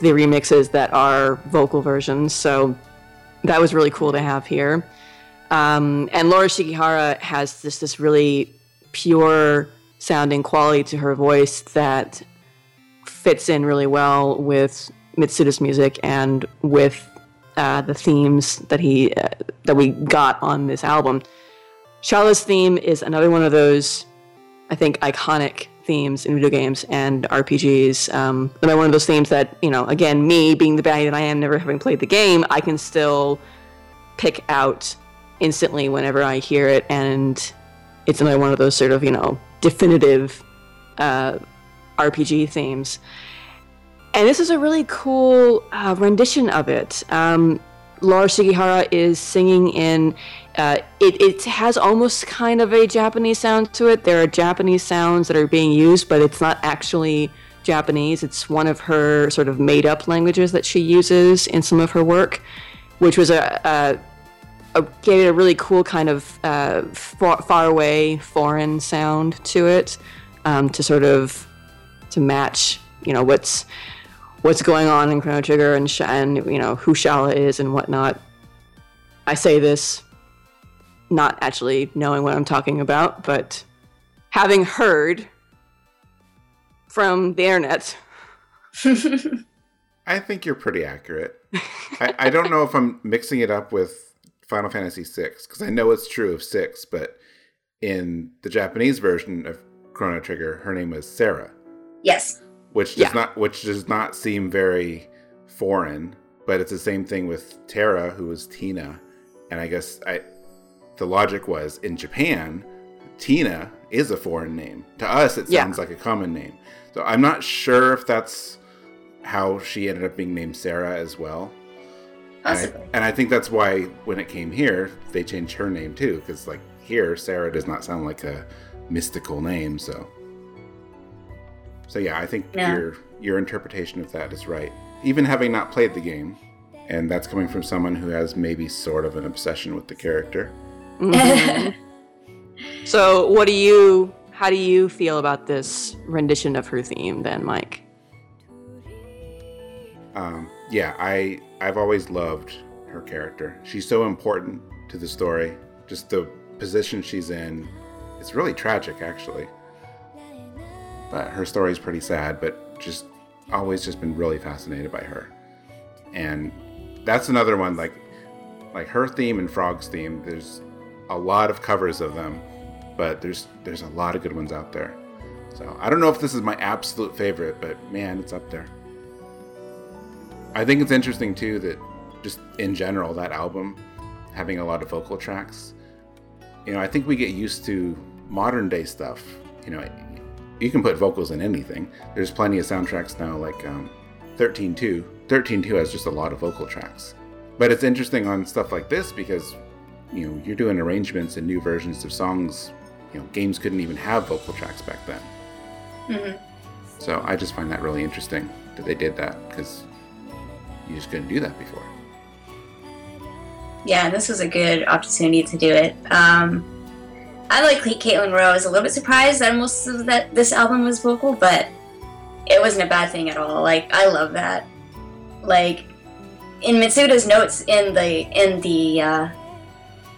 the remixes that are vocal versions. So that was really cool to have here. And Laura Shigihara has this really pure sounding quality to her voice that fits in really well with Mitsuda's music and with the themes that that we got on this album. Shala's theme is another one of those, I think, iconic themes in video games and RPGs. Another one of those themes that, you know, again, me being the baddie that I am, never having played the game, I can still pick out instantly whenever I hear it, and it's another one of those sort of, you know, definitive RPG themes. And this is a really cool rendition of it. Laura Shigihara is singing in It has almost kind of a Japanese sound to it. There are Japanese sounds that are being used, but it's not actually Japanese. It's one of her sort of made-up languages that she uses in some of her work, which was gave it a really cool kind of faraway foreign sound to it, to sort of to match, you know, what's going on in Chrono Trigger and you know who Shala is and whatnot. I say this not actually knowing what I'm talking about, but having heard from the internet. I think you're pretty accurate. I don't know if I'm mixing it up with Final Fantasy VI, because I know it's true of VI, but in the Japanese version of Chrono Trigger, her name was Sarah. Yes. Which does not seem very foreign, but it's the same thing with Tara, who was Tina. And I guess the logic was, in Japan, Tina is a foreign name. To us, it sounds like a common name. So I'm not sure if that's how she ended up being named Sarah as well. Possibly. And I think that's why when it came here, they changed her name too. Because like here, Sarah does not sound like a mystical name. So yeah, I think your interpretation of that is right. Even having not played the game, and that's coming from someone who has maybe sort of an obsession with the character. Mm-hmm. So, how do you feel about this rendition of her theme then, Mike? I've always loved her character. She's so important to the story. Just the position she's in, it's really tragic actually. But her story's pretty sad, but just always just been really fascinated by her. And that's another one, like her theme and Frog's theme, there's a lot of covers of them, but there's a lot of good ones out there. So I don't know if this is my absolute favorite, but man, it's up there. I think it's interesting too that just in general, that album having a lot of vocal tracks, you know, I think we get used to modern day stuff. You know, you can put vocals in anything. There's plenty of soundtracks now, like 13-2. 13-2 has just a lot of vocal tracks. But it's interesting on stuff like this because, you know, you're doing arrangements and new versions of songs. You know, games couldn't even have vocal tracks back then. Mm-hmm. So I just find that really interesting that they did that because you just couldn't do that before. Yeah, this was a good opportunity to do it. I like Caitlin Rowe. I was a little bit surprised that most of this album was vocal, but it wasn't a bad thing at all. Like, I love that. Like, in Mitsuda's notes in the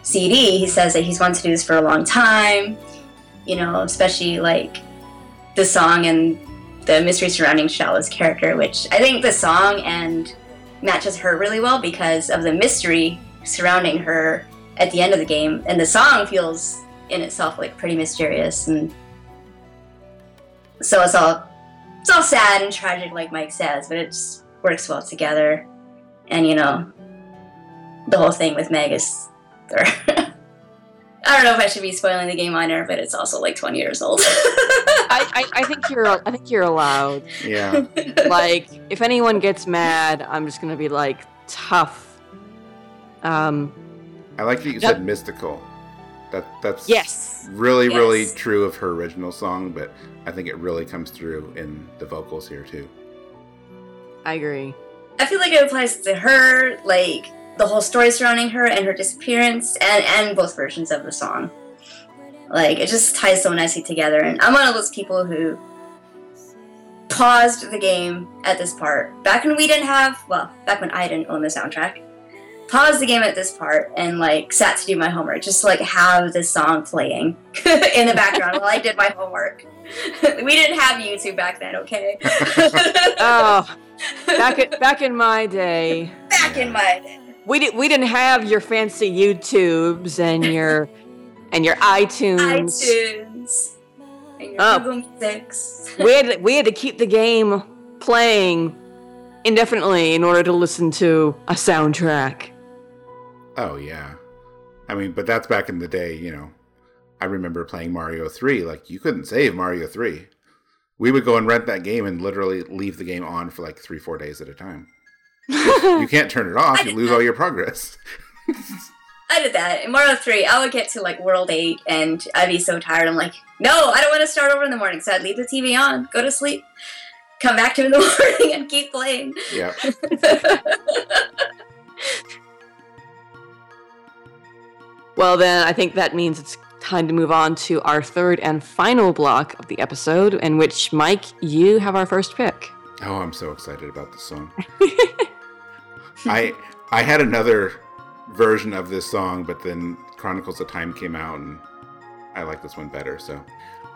CD, he says that he's wanted to do this for a long time, you know, especially like the song and the mystery surrounding Shala's character, which I think the song and matches her really well because of the mystery surrounding her at the end of the game, and the song feels in itself like pretty mysterious, and so it's all sad and tragic like Mike says, but it just works well together. And you know, the whole thing with Magus, I don't know if I should be spoiling the game on air, but it's also like 20 years old. I think you're allowed. Yeah. Like, if anyone gets mad, I'm just gonna be like, tough. I like that you said mystical. That's really true of her original song, but I think it really comes through in the vocals here too. I agree. I feel like it applies to her, like the whole story surrounding her and her disappearance, and both versions of the song. Like, it just ties so nicely together, and I'm one of those people who paused the game at this part. Back when I didn't own the soundtrack, paused the game at this part and like sat to do my homework, just to like have this song playing in the background while I did my homework. We didn't have YouTube back then, okay? Oh, back in my day. We didn't have your fancy YouTubes and your iTunes. iTunes. And your Google Musics. We had to keep the game playing indefinitely in order to listen to a soundtrack. Oh yeah. I mean, but that's back in the day, you know. I remember playing Mario 3, like you couldn't save Mario 3. We would go and rent that game and literally leave the game on for like 3-4 days at a time. You can't turn it off, you lose all your progress. I did that. In Mario 3, I would get to, like, World 8, and I'd be so tired. I'm like, no, I don't want to start over in the morning. So I'd leave the TV on, go to sleep, come back to it in the morning, and keep playing. Yeah. Well, then, I think that means it's time to move on to our third and final block of the episode, in which, Mike, you have our first pick. Oh, I'm so excited about this song. I had another version of this song, but then Chronicles of Time came out, and I like this one better. So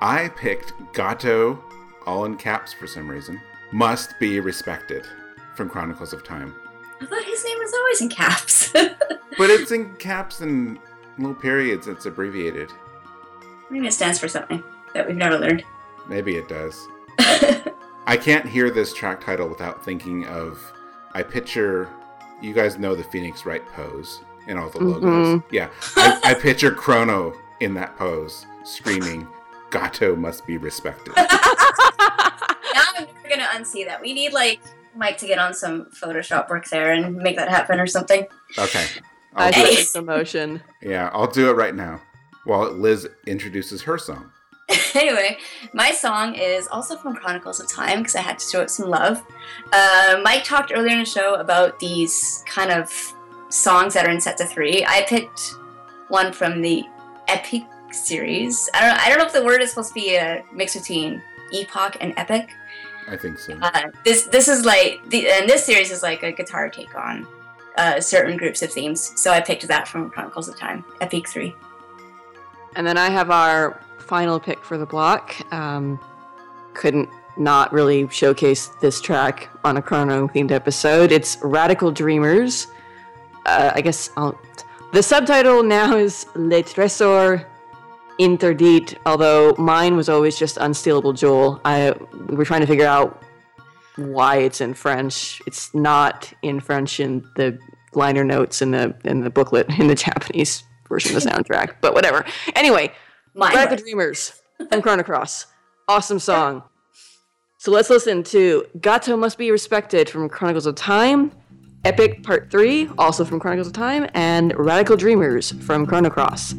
I picked Gato, all in caps for some reason, Must Be Respected from Chronicles of Time. I thought his name was always in caps. But it's in caps and little periods. It's abbreviated. Maybe it stands for something that we've never learned. Maybe it does. I can't hear this track title without thinking of, I picture, you guys know the Phoenix Wright pose and all the logos. Yeah. I picture Chrono in that pose screaming, Gato must be respected. Now I'm never going to unsee that. We need, like, Mike to get on some Photoshop work there and make that happen or something. Okay. I'll do it. Some motion. Yeah, I'll do it right now while Liz introduces her song. Anyway, my song is also from Chronicles of Time because I had to show it some love. Mike talked earlier in the show about these kind of songs that are in sets of three. I picked one from the Epic series. I don't know if the word is supposed to be a mix between epoch and epic. I think so. This is like, and this series is like a guitar take on certain groups of themes. So I picked that from Chronicles of Time, Epic 3. And then I have our final pick for the block. Couldn't not really showcase this track on a Chrono-themed episode. It's Radical Dreamers. The subtitle now is Le Trésor Interdit, although mine was always just Unstealable Jewel. We were trying to figure out why it's in French. It's not in French in the liner notes in the booklet in the Japanese version of the soundtrack, but whatever. Anyway, Radical Dreamers from Chrono Cross. Awesome song. So let's listen to Gato Must Be Respected from Chronicles of Time, Epic Part 3, also from Chronicles of Time, and Radical Dreamers from Chrono Cross.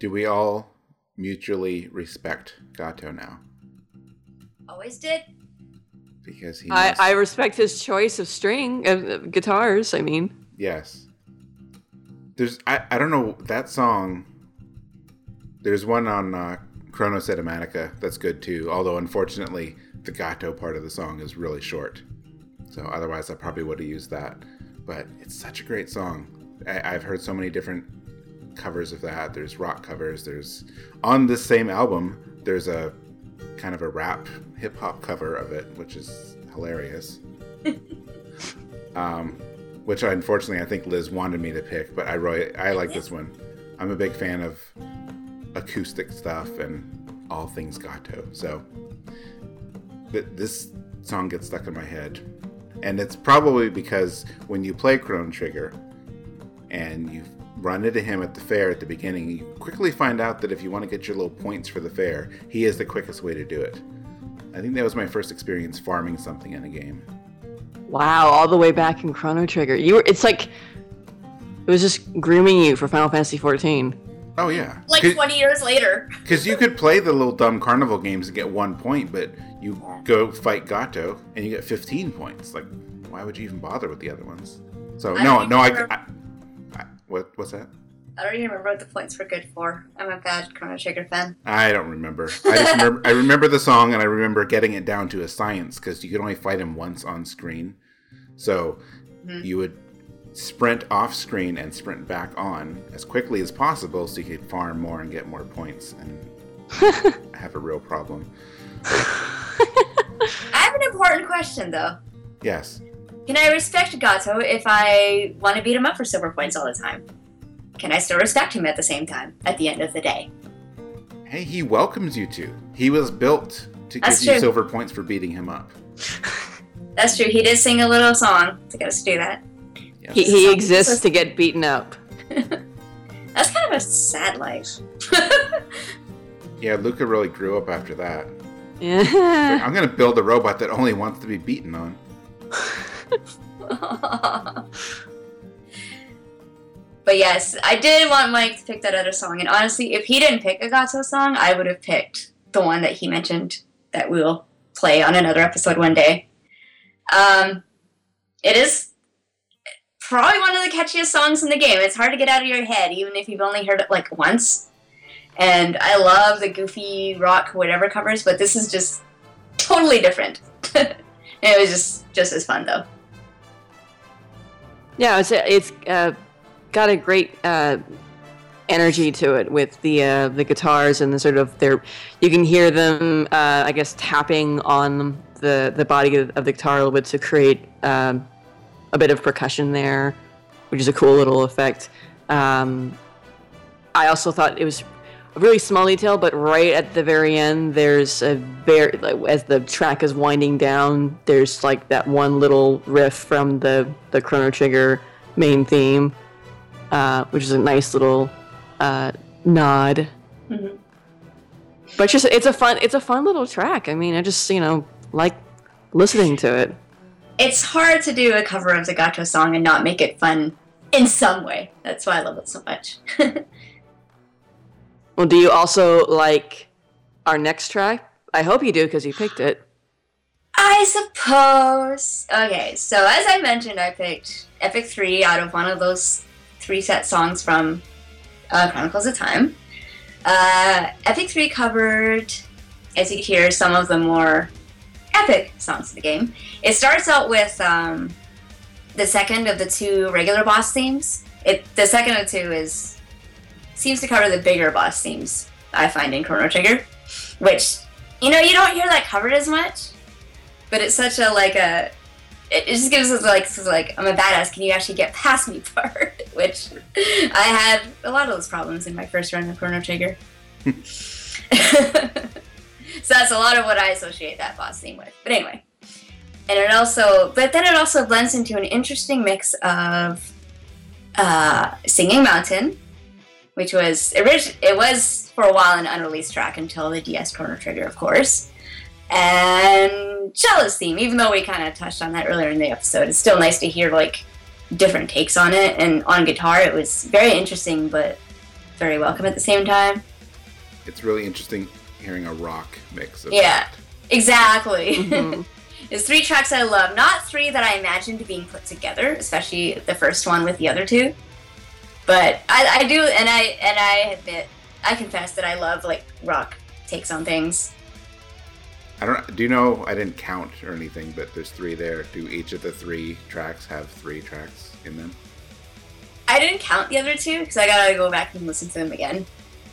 Do we all mutually respect Gato now? Always did. Because he. I respect his choice of string of guitars. I mean. Yes. There's I don't know that song. There's one on Chrono Cinematica that's good too. Although unfortunately the Gato part of the song is really short, so otherwise I probably would have used that. But it's such a great song. I've heard so many different covers of that. There's rock covers. There's on this same album there's a kind of a rap hip-hop cover of it, which is hilarious. Which unfortunately I think Liz wanted me to pick, but I like this one. I'm a big fan of acoustic stuff and all things Gato, so this song gets stuck in my head. And it's probably because when you play Chrono Trigger and you've run into him at the fair at the beginning, you quickly find out that if you want to get your little points for the fair, he is the quickest way to do it. I think that was my first experience farming something in a game. Wow, all the way back in Chrono Trigger. It's like, it was just grooming you for Final Fantasy XIV. Oh yeah. Like 20 years later. Because you could play the little dumb carnival games and get 1 point, but you go fight Gato and you get 15 points. Like, why would you even bother with the other ones? So, What's that? I don't even remember what the points were good for. I'm a bad Chrono Trigger fan. I don't remember. I remember the song, and I remember getting it down to a science, because you could only fight him once on screen. So you would sprint off screen and sprint back on as quickly as possible so you could farm more and get more points. And I have a real problem. I have an important question, though. Yes. Can I respect Gato if I want to beat him up for silver points all the time? Can I still respect him at the same time, at the end of the day? Hey, he welcomes you to. He was built to give you silver points for beating him up. That's true. He did sing a little song to get us to do that. Yes. He exists to get beaten up. That's kind of a sad life. Yeah, Luca really grew up after that. Yeah. Like, I'm going to build a robot that only wants to be beaten on. But yes, I did want Mike to pick that other song. And honestly, if he didn't pick a Gato song, I would have picked the one that he mentioned that we will play on another episode one day. It is probably one of the catchiest songs in the game. It's hard to get out of your head, even if you've only heard it like once. And I love the goofy rock whatever covers, but this is just totally different. It was just as fun, though. Yeah, it's got a great energy to it with the guitars and the sort of their. You can hear them, I guess, tapping on the body of the guitar a little bit to create a bit of percussion there, which is a cool little effect. I also thought it was a really small detail, but right at the very end, there's as the track is winding down, there's like that one little riff from the Chrono Trigger main theme, which is a nice little nod. Mm-hmm. But just it's a fun little track. I mean, I just like listening to it. It's hard to do a cover of the Gato song and not make it fun in some way. That's why I love it so much. Well, do you also like our next track? I hope you do, because you picked it. I suppose. Okay, so as I mentioned, I picked Epic 3 out of one of those three set songs from Chronicles of Time. Epic 3 covered, as you can hear, some of the more epic songs of the game. It starts out with the second of the two regular boss themes. The second of the two seems to cover the bigger boss themes, I find, in Chrono Trigger, which, you don't hear that covered as much, but it's such a, it just gives us, I'm a badass, can you actually get past me part, which I had a lot of those problems in my first run of Chrono Trigger. So that's a lot of what I associate that boss theme with, but anyway. And it also, but then it also blends into an interesting mix of Singing Mountain, which was it was for a while an unreleased track until the DS Chrono Trigger, of course. And Shella's theme, even though we kind of touched on that earlier in the episode, it's still nice to hear different takes on it. And on guitar, it was very interesting, but very welcome at the same time. It's really interesting hearing a rock mix of that. Exactly. Mm-hmm. It's three tracks I love, not three that I imagined being put together, especially the first one with the other two. But I do, and I admit, I confess that I love rock takes on things. I didn't count or anything, but there's three there. Do each of the three tracks have three tracks in them? I didn't count the other two because I gotta go back and listen to them again.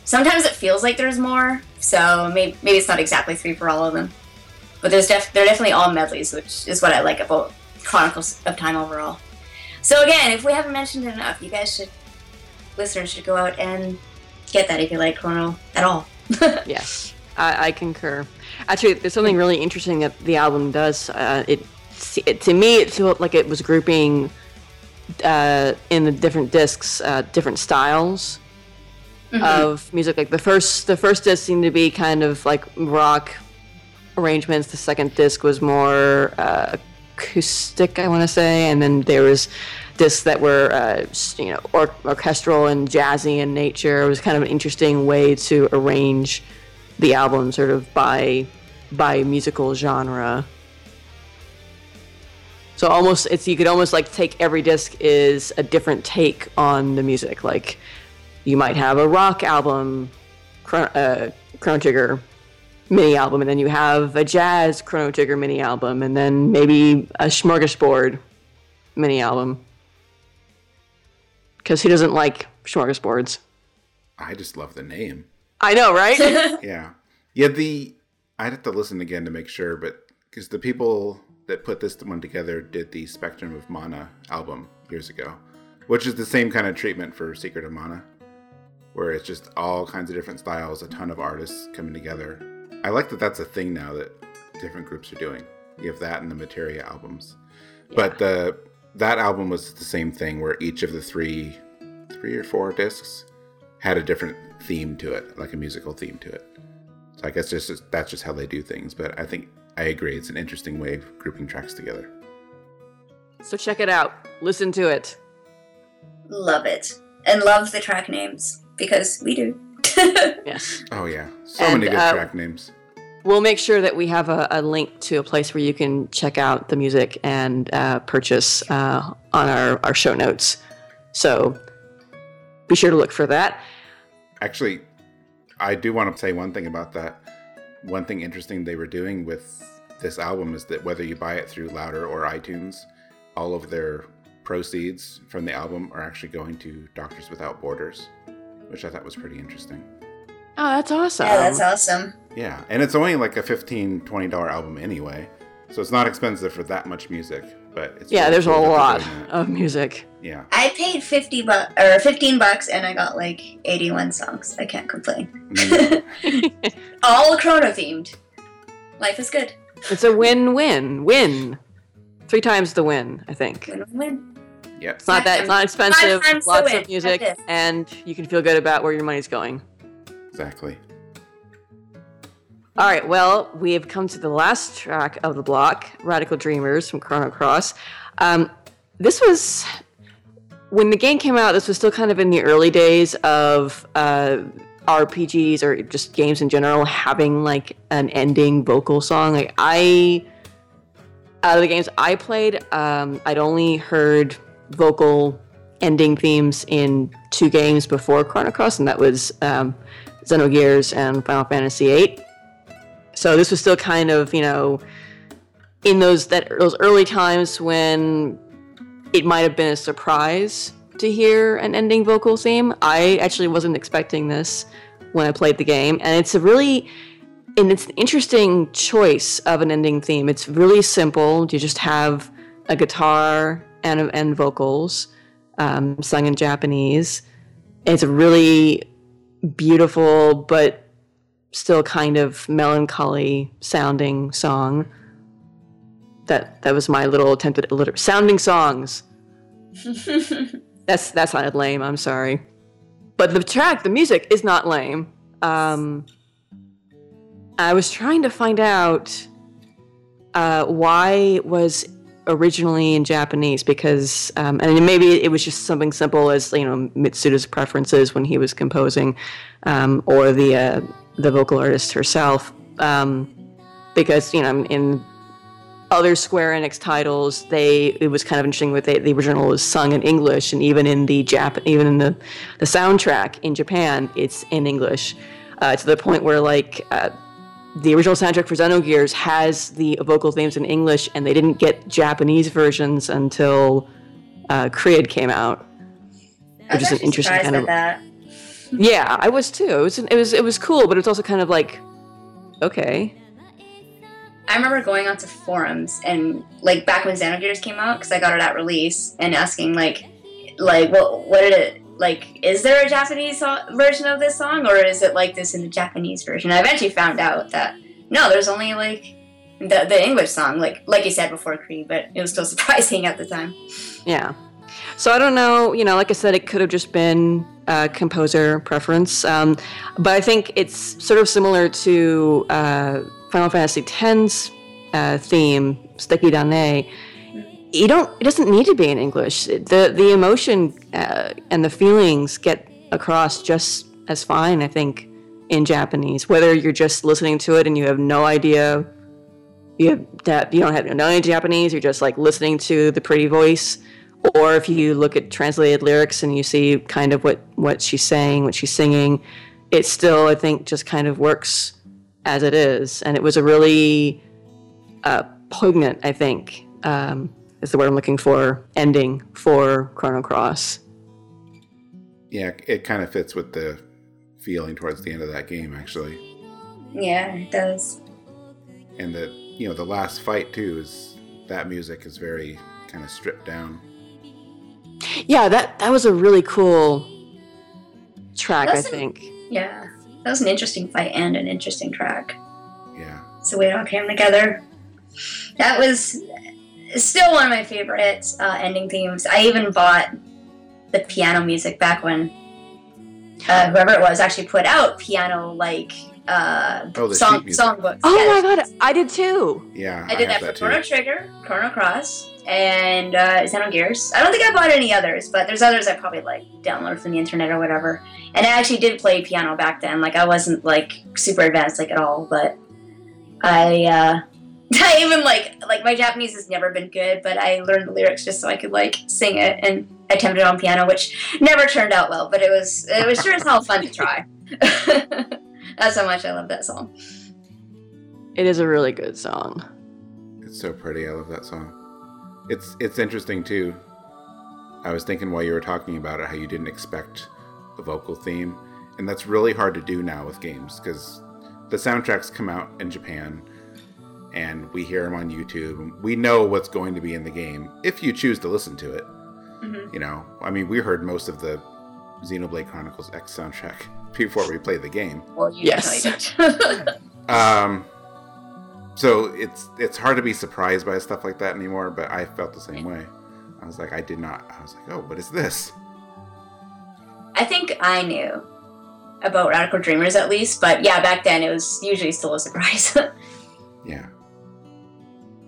Sometimes it feels like there's more, so maybe it's not exactly three for all of them. But they're definitely all medleys, which is what I like about Chronicles of Time overall. So again, if we haven't mentioned it enough, you guys should. Listeners should go out and get that if you like Chrono at all. Yes, I concur. Actually, there's something really interesting that the album does. It to me, it felt like it was grouping in the different discs, different styles of music. Like the first disc seemed to be kind of rock arrangements. The second disc was more acoustic, I want to say, and then there was. Discs that were, orchestral and jazzy in nature. It was kind of an interesting way to arrange the album, sort of by musical genre. So almost, you could almost take every disc is a different take on the music. Like you might have a rock album, Chrono Trigger mini album, and then you have a jazz Chrono Trigger mini album, and then maybe a smorgasbord mini album. Because who doesn't like smorgasbords? I just love the name. I know, right? Yeah. Yeah, I'd have to listen again to make sure, but because the people that put this one together did the Spectrum of Mana album years ago, which is the same kind of treatment for Secret of Mana, where it's just all kinds of different styles, a ton of artists coming together. I like that that's a thing now that different groups are doing. You have that in the Materia albums. Yeah. But that album was the same thing where each of the three or four discs had a different theme to it, like a musical theme to it. So I guess that's just how they do things. But I think I agree. It's an interesting way of grouping tracks together. So check it out. Listen to it. Love it. And love the track names, because we do. Yes. Oh, yeah. So many good track names. We'll make sure that we have a link to a place where you can check out the music and purchase on our show notes. So be sure to look for that. Actually, I do want to say one thing about that. One thing interesting they were doing with this album is that whether you buy it through Louder or iTunes, all of their proceeds from the album are actually going to Doctors Without Borders, which I thought was pretty interesting. Oh, that's awesome. Yeah, that's awesome. Yeah, and it's only like a $15, $20 album anyway, so it's not expensive for that much music, but it's... Yeah, really there's cool a lot of music. Yeah. I paid $15 and I got like 81 songs. I can't complain. Mm-hmm. All Chrono-themed. Life is good. It's a win-win. 3 times the win, I think. Win-win. Yep. It's not expensive, lots of music, and you can feel good about where your money's going. Exactly. All right, well, we have come to the last track of the block, Radical Dreamers from Chrono Cross. This was, when the game came out, this was still kind of in the early days of RPGs or just games in general having like an ending vocal song. Like out of the games I played, I'd only heard vocal ending themes in 2 games before Chrono Cross, and that was Xenogears and Final Fantasy VIII. So this was still kind of, you know, in those early times when it might have been a surprise to hear an ending vocal theme. I actually wasn't expecting this when I played the game, and it's an interesting choice of an ending theme. It's really simple. You just have a guitar and vocals sung in Japanese. And it's a really beautiful but still kind of melancholy sounding song. That was my little attempt at sounding songs. That sounded lame, I'm sorry. But the music is not lame. I was trying to find out why it was originally in Japanese, because and maybe it was just something simple as, you know, Mitsuda's preferences when he was composing, or the vocal artist herself, because, you know, in other Square Enix titles, it was kind of interesting with the original was sung in English, and even in the soundtrack in Japan, it's in English, to the point where the original soundtrack for Xenogears has the vocal themes in English, and they didn't get Japanese versions until Creed came out, which is an interesting kind of... That. Yeah, I was too. It was cool, but it's also kind of like, okay. I remember going onto forums and like back when Xenogears came out, because I got it at release, and asking like what did it like? Is there a Japanese version of this song, or is it like this in the Japanese version? I eventually found out that no, there's only like the English song, like you said before, Creed, but it was still surprising at the time. Yeah. So I don't know, you know, like I said, it could have just been composer preference. But I think it's sort of similar to Final Fantasy X's theme, Suteki Dane. It doesn't need to be in English. The emotion and the feelings get across just as fine, I think, in Japanese. Whether you're just listening to it and you have no idea, you don't have no idea Japanese, you're just like listening to the pretty voice. Or if you look at translated lyrics and you see kind of what she's saying, what she's singing, it still, I think, just kind of works as it is. And it was a really poignant, I think, is the word I'm looking for, ending for Chrono Cross. Yeah, it kind of fits with the feeling towards the end of that game, actually. Yeah, it does. And the last fight, too, is that music is very kind of stripped down. Yeah, that was a really cool track, I think. Yeah, that was an interesting fight and an interesting track. Yeah. So we all came together. That was still one of my favorite ending themes. I even bought the piano music back when whoever it was actually put out piano like songbooks. Oh yes. My god, I did too. Yeah, I did that for Chrono Trigger, Chrono Cross, and Xenogears. I don't think I bought any others, but there's others I probably like downloaded from the internet or whatever. And I actually did play piano back then. Like I wasn't like super advanced like at all, but I even like my Japanese has never been good, but I learned the lyrics just so I could like sing it and attempted it on piano, which never turned out well, but it was sure as hell fun to try. That's how much I love that song. It is a really good song. It's so pretty. I love that song. It's interesting too. I was thinking while you were talking about it how you didn't expect a vocal theme, and that's really hard to do now with games because the soundtracks come out in Japan. And we hear them on YouTube. We know what's going to be in the game if you choose to listen to it. Mm-hmm. You know, I mean, we heard most of the Xenoblade Chronicles X soundtrack before we played the game. Well, yes. So it's hard to be surprised by stuff like that anymore. But I felt the same way. I was like, oh, what is this? I think I knew about Radical Dreamers at least, but yeah, back then it was usually still a surprise. Yeah.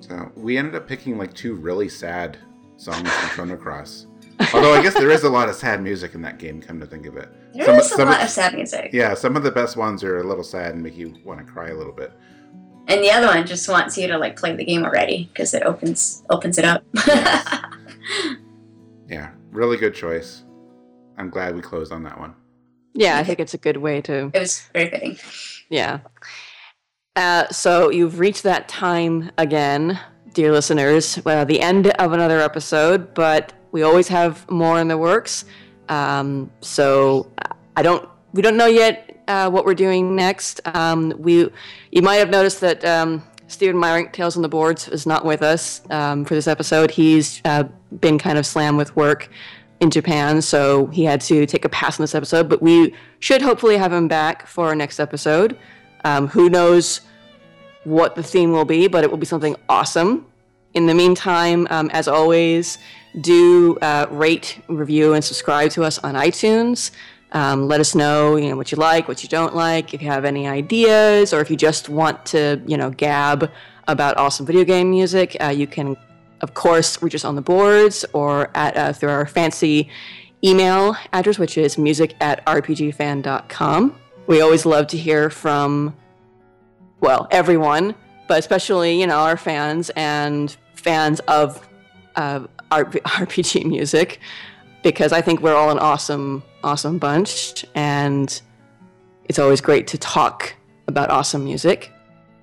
So we ended up picking like two really sad songs from Chrono Cross. Although I guess there is a lot of sad music in that game, come to think of it. There is a lot of sad music. Yeah, some of the best ones are a little sad and make you want to cry a little bit. And the other one just wants you to like play the game already because it opens it up. Yes. Yeah, really good choice. I'm glad we closed on that one. Yeah, I think it's a good way to... It was very fitting. Yeah. So you've reached that time again, dear listeners, the end of another episode, but we always have more in the works. So we don't know yet what we're doing next. You might have noticed that Stephen Myrick, Tales on the Boards, is not with us for this episode. He's been kind of slammed with work in Japan, so he had to take a pass on this episode, but we should hopefully have him back for our next episode. Who knows what the theme will be, but it will be something awesome. In the meantime, as always, do rate, review, and subscribe to us on iTunes. Let us know, what you like, what you don't like, if you have any ideas, or if you just want to, gab about awesome video game music. You can, of course, reach us on the boards or through our fancy email address, which is music@rpgfan.com. We always love to hear from, everyone, but especially, our fans and fans of RPG music, because I think we're all an awesome, awesome bunch, and it's always great to talk about awesome music.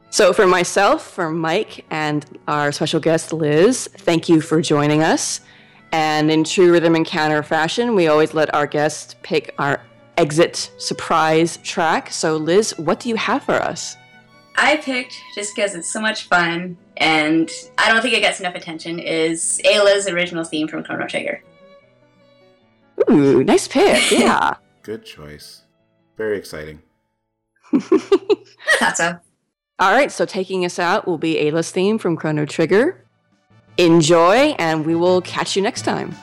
So for myself, for Mike, and our special guest, Liz, thank you for joining us. And in true Rhythm Encounter fashion, we always let our guests pick our exit surprise track. So Liz, what do you have for us? I picked, just because it's so much fun and I don't think it gets enough attention, is Ayla's original theme from Chrono Trigger. Ooh, nice pick. Yeah. Good choice. Very exciting. I thought so. Alright, so taking us out will be Ayla's theme from Chrono Trigger. Enjoy, and we will catch you next time.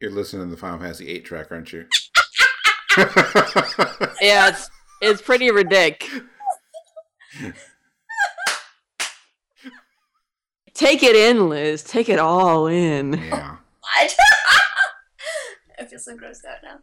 You're listening to the Final Fantasy VIII track, aren't you? Yeah, it's pretty ridiculous. Take it in, Liz. Take it all in. Yeah. What? I feel so grossed out now.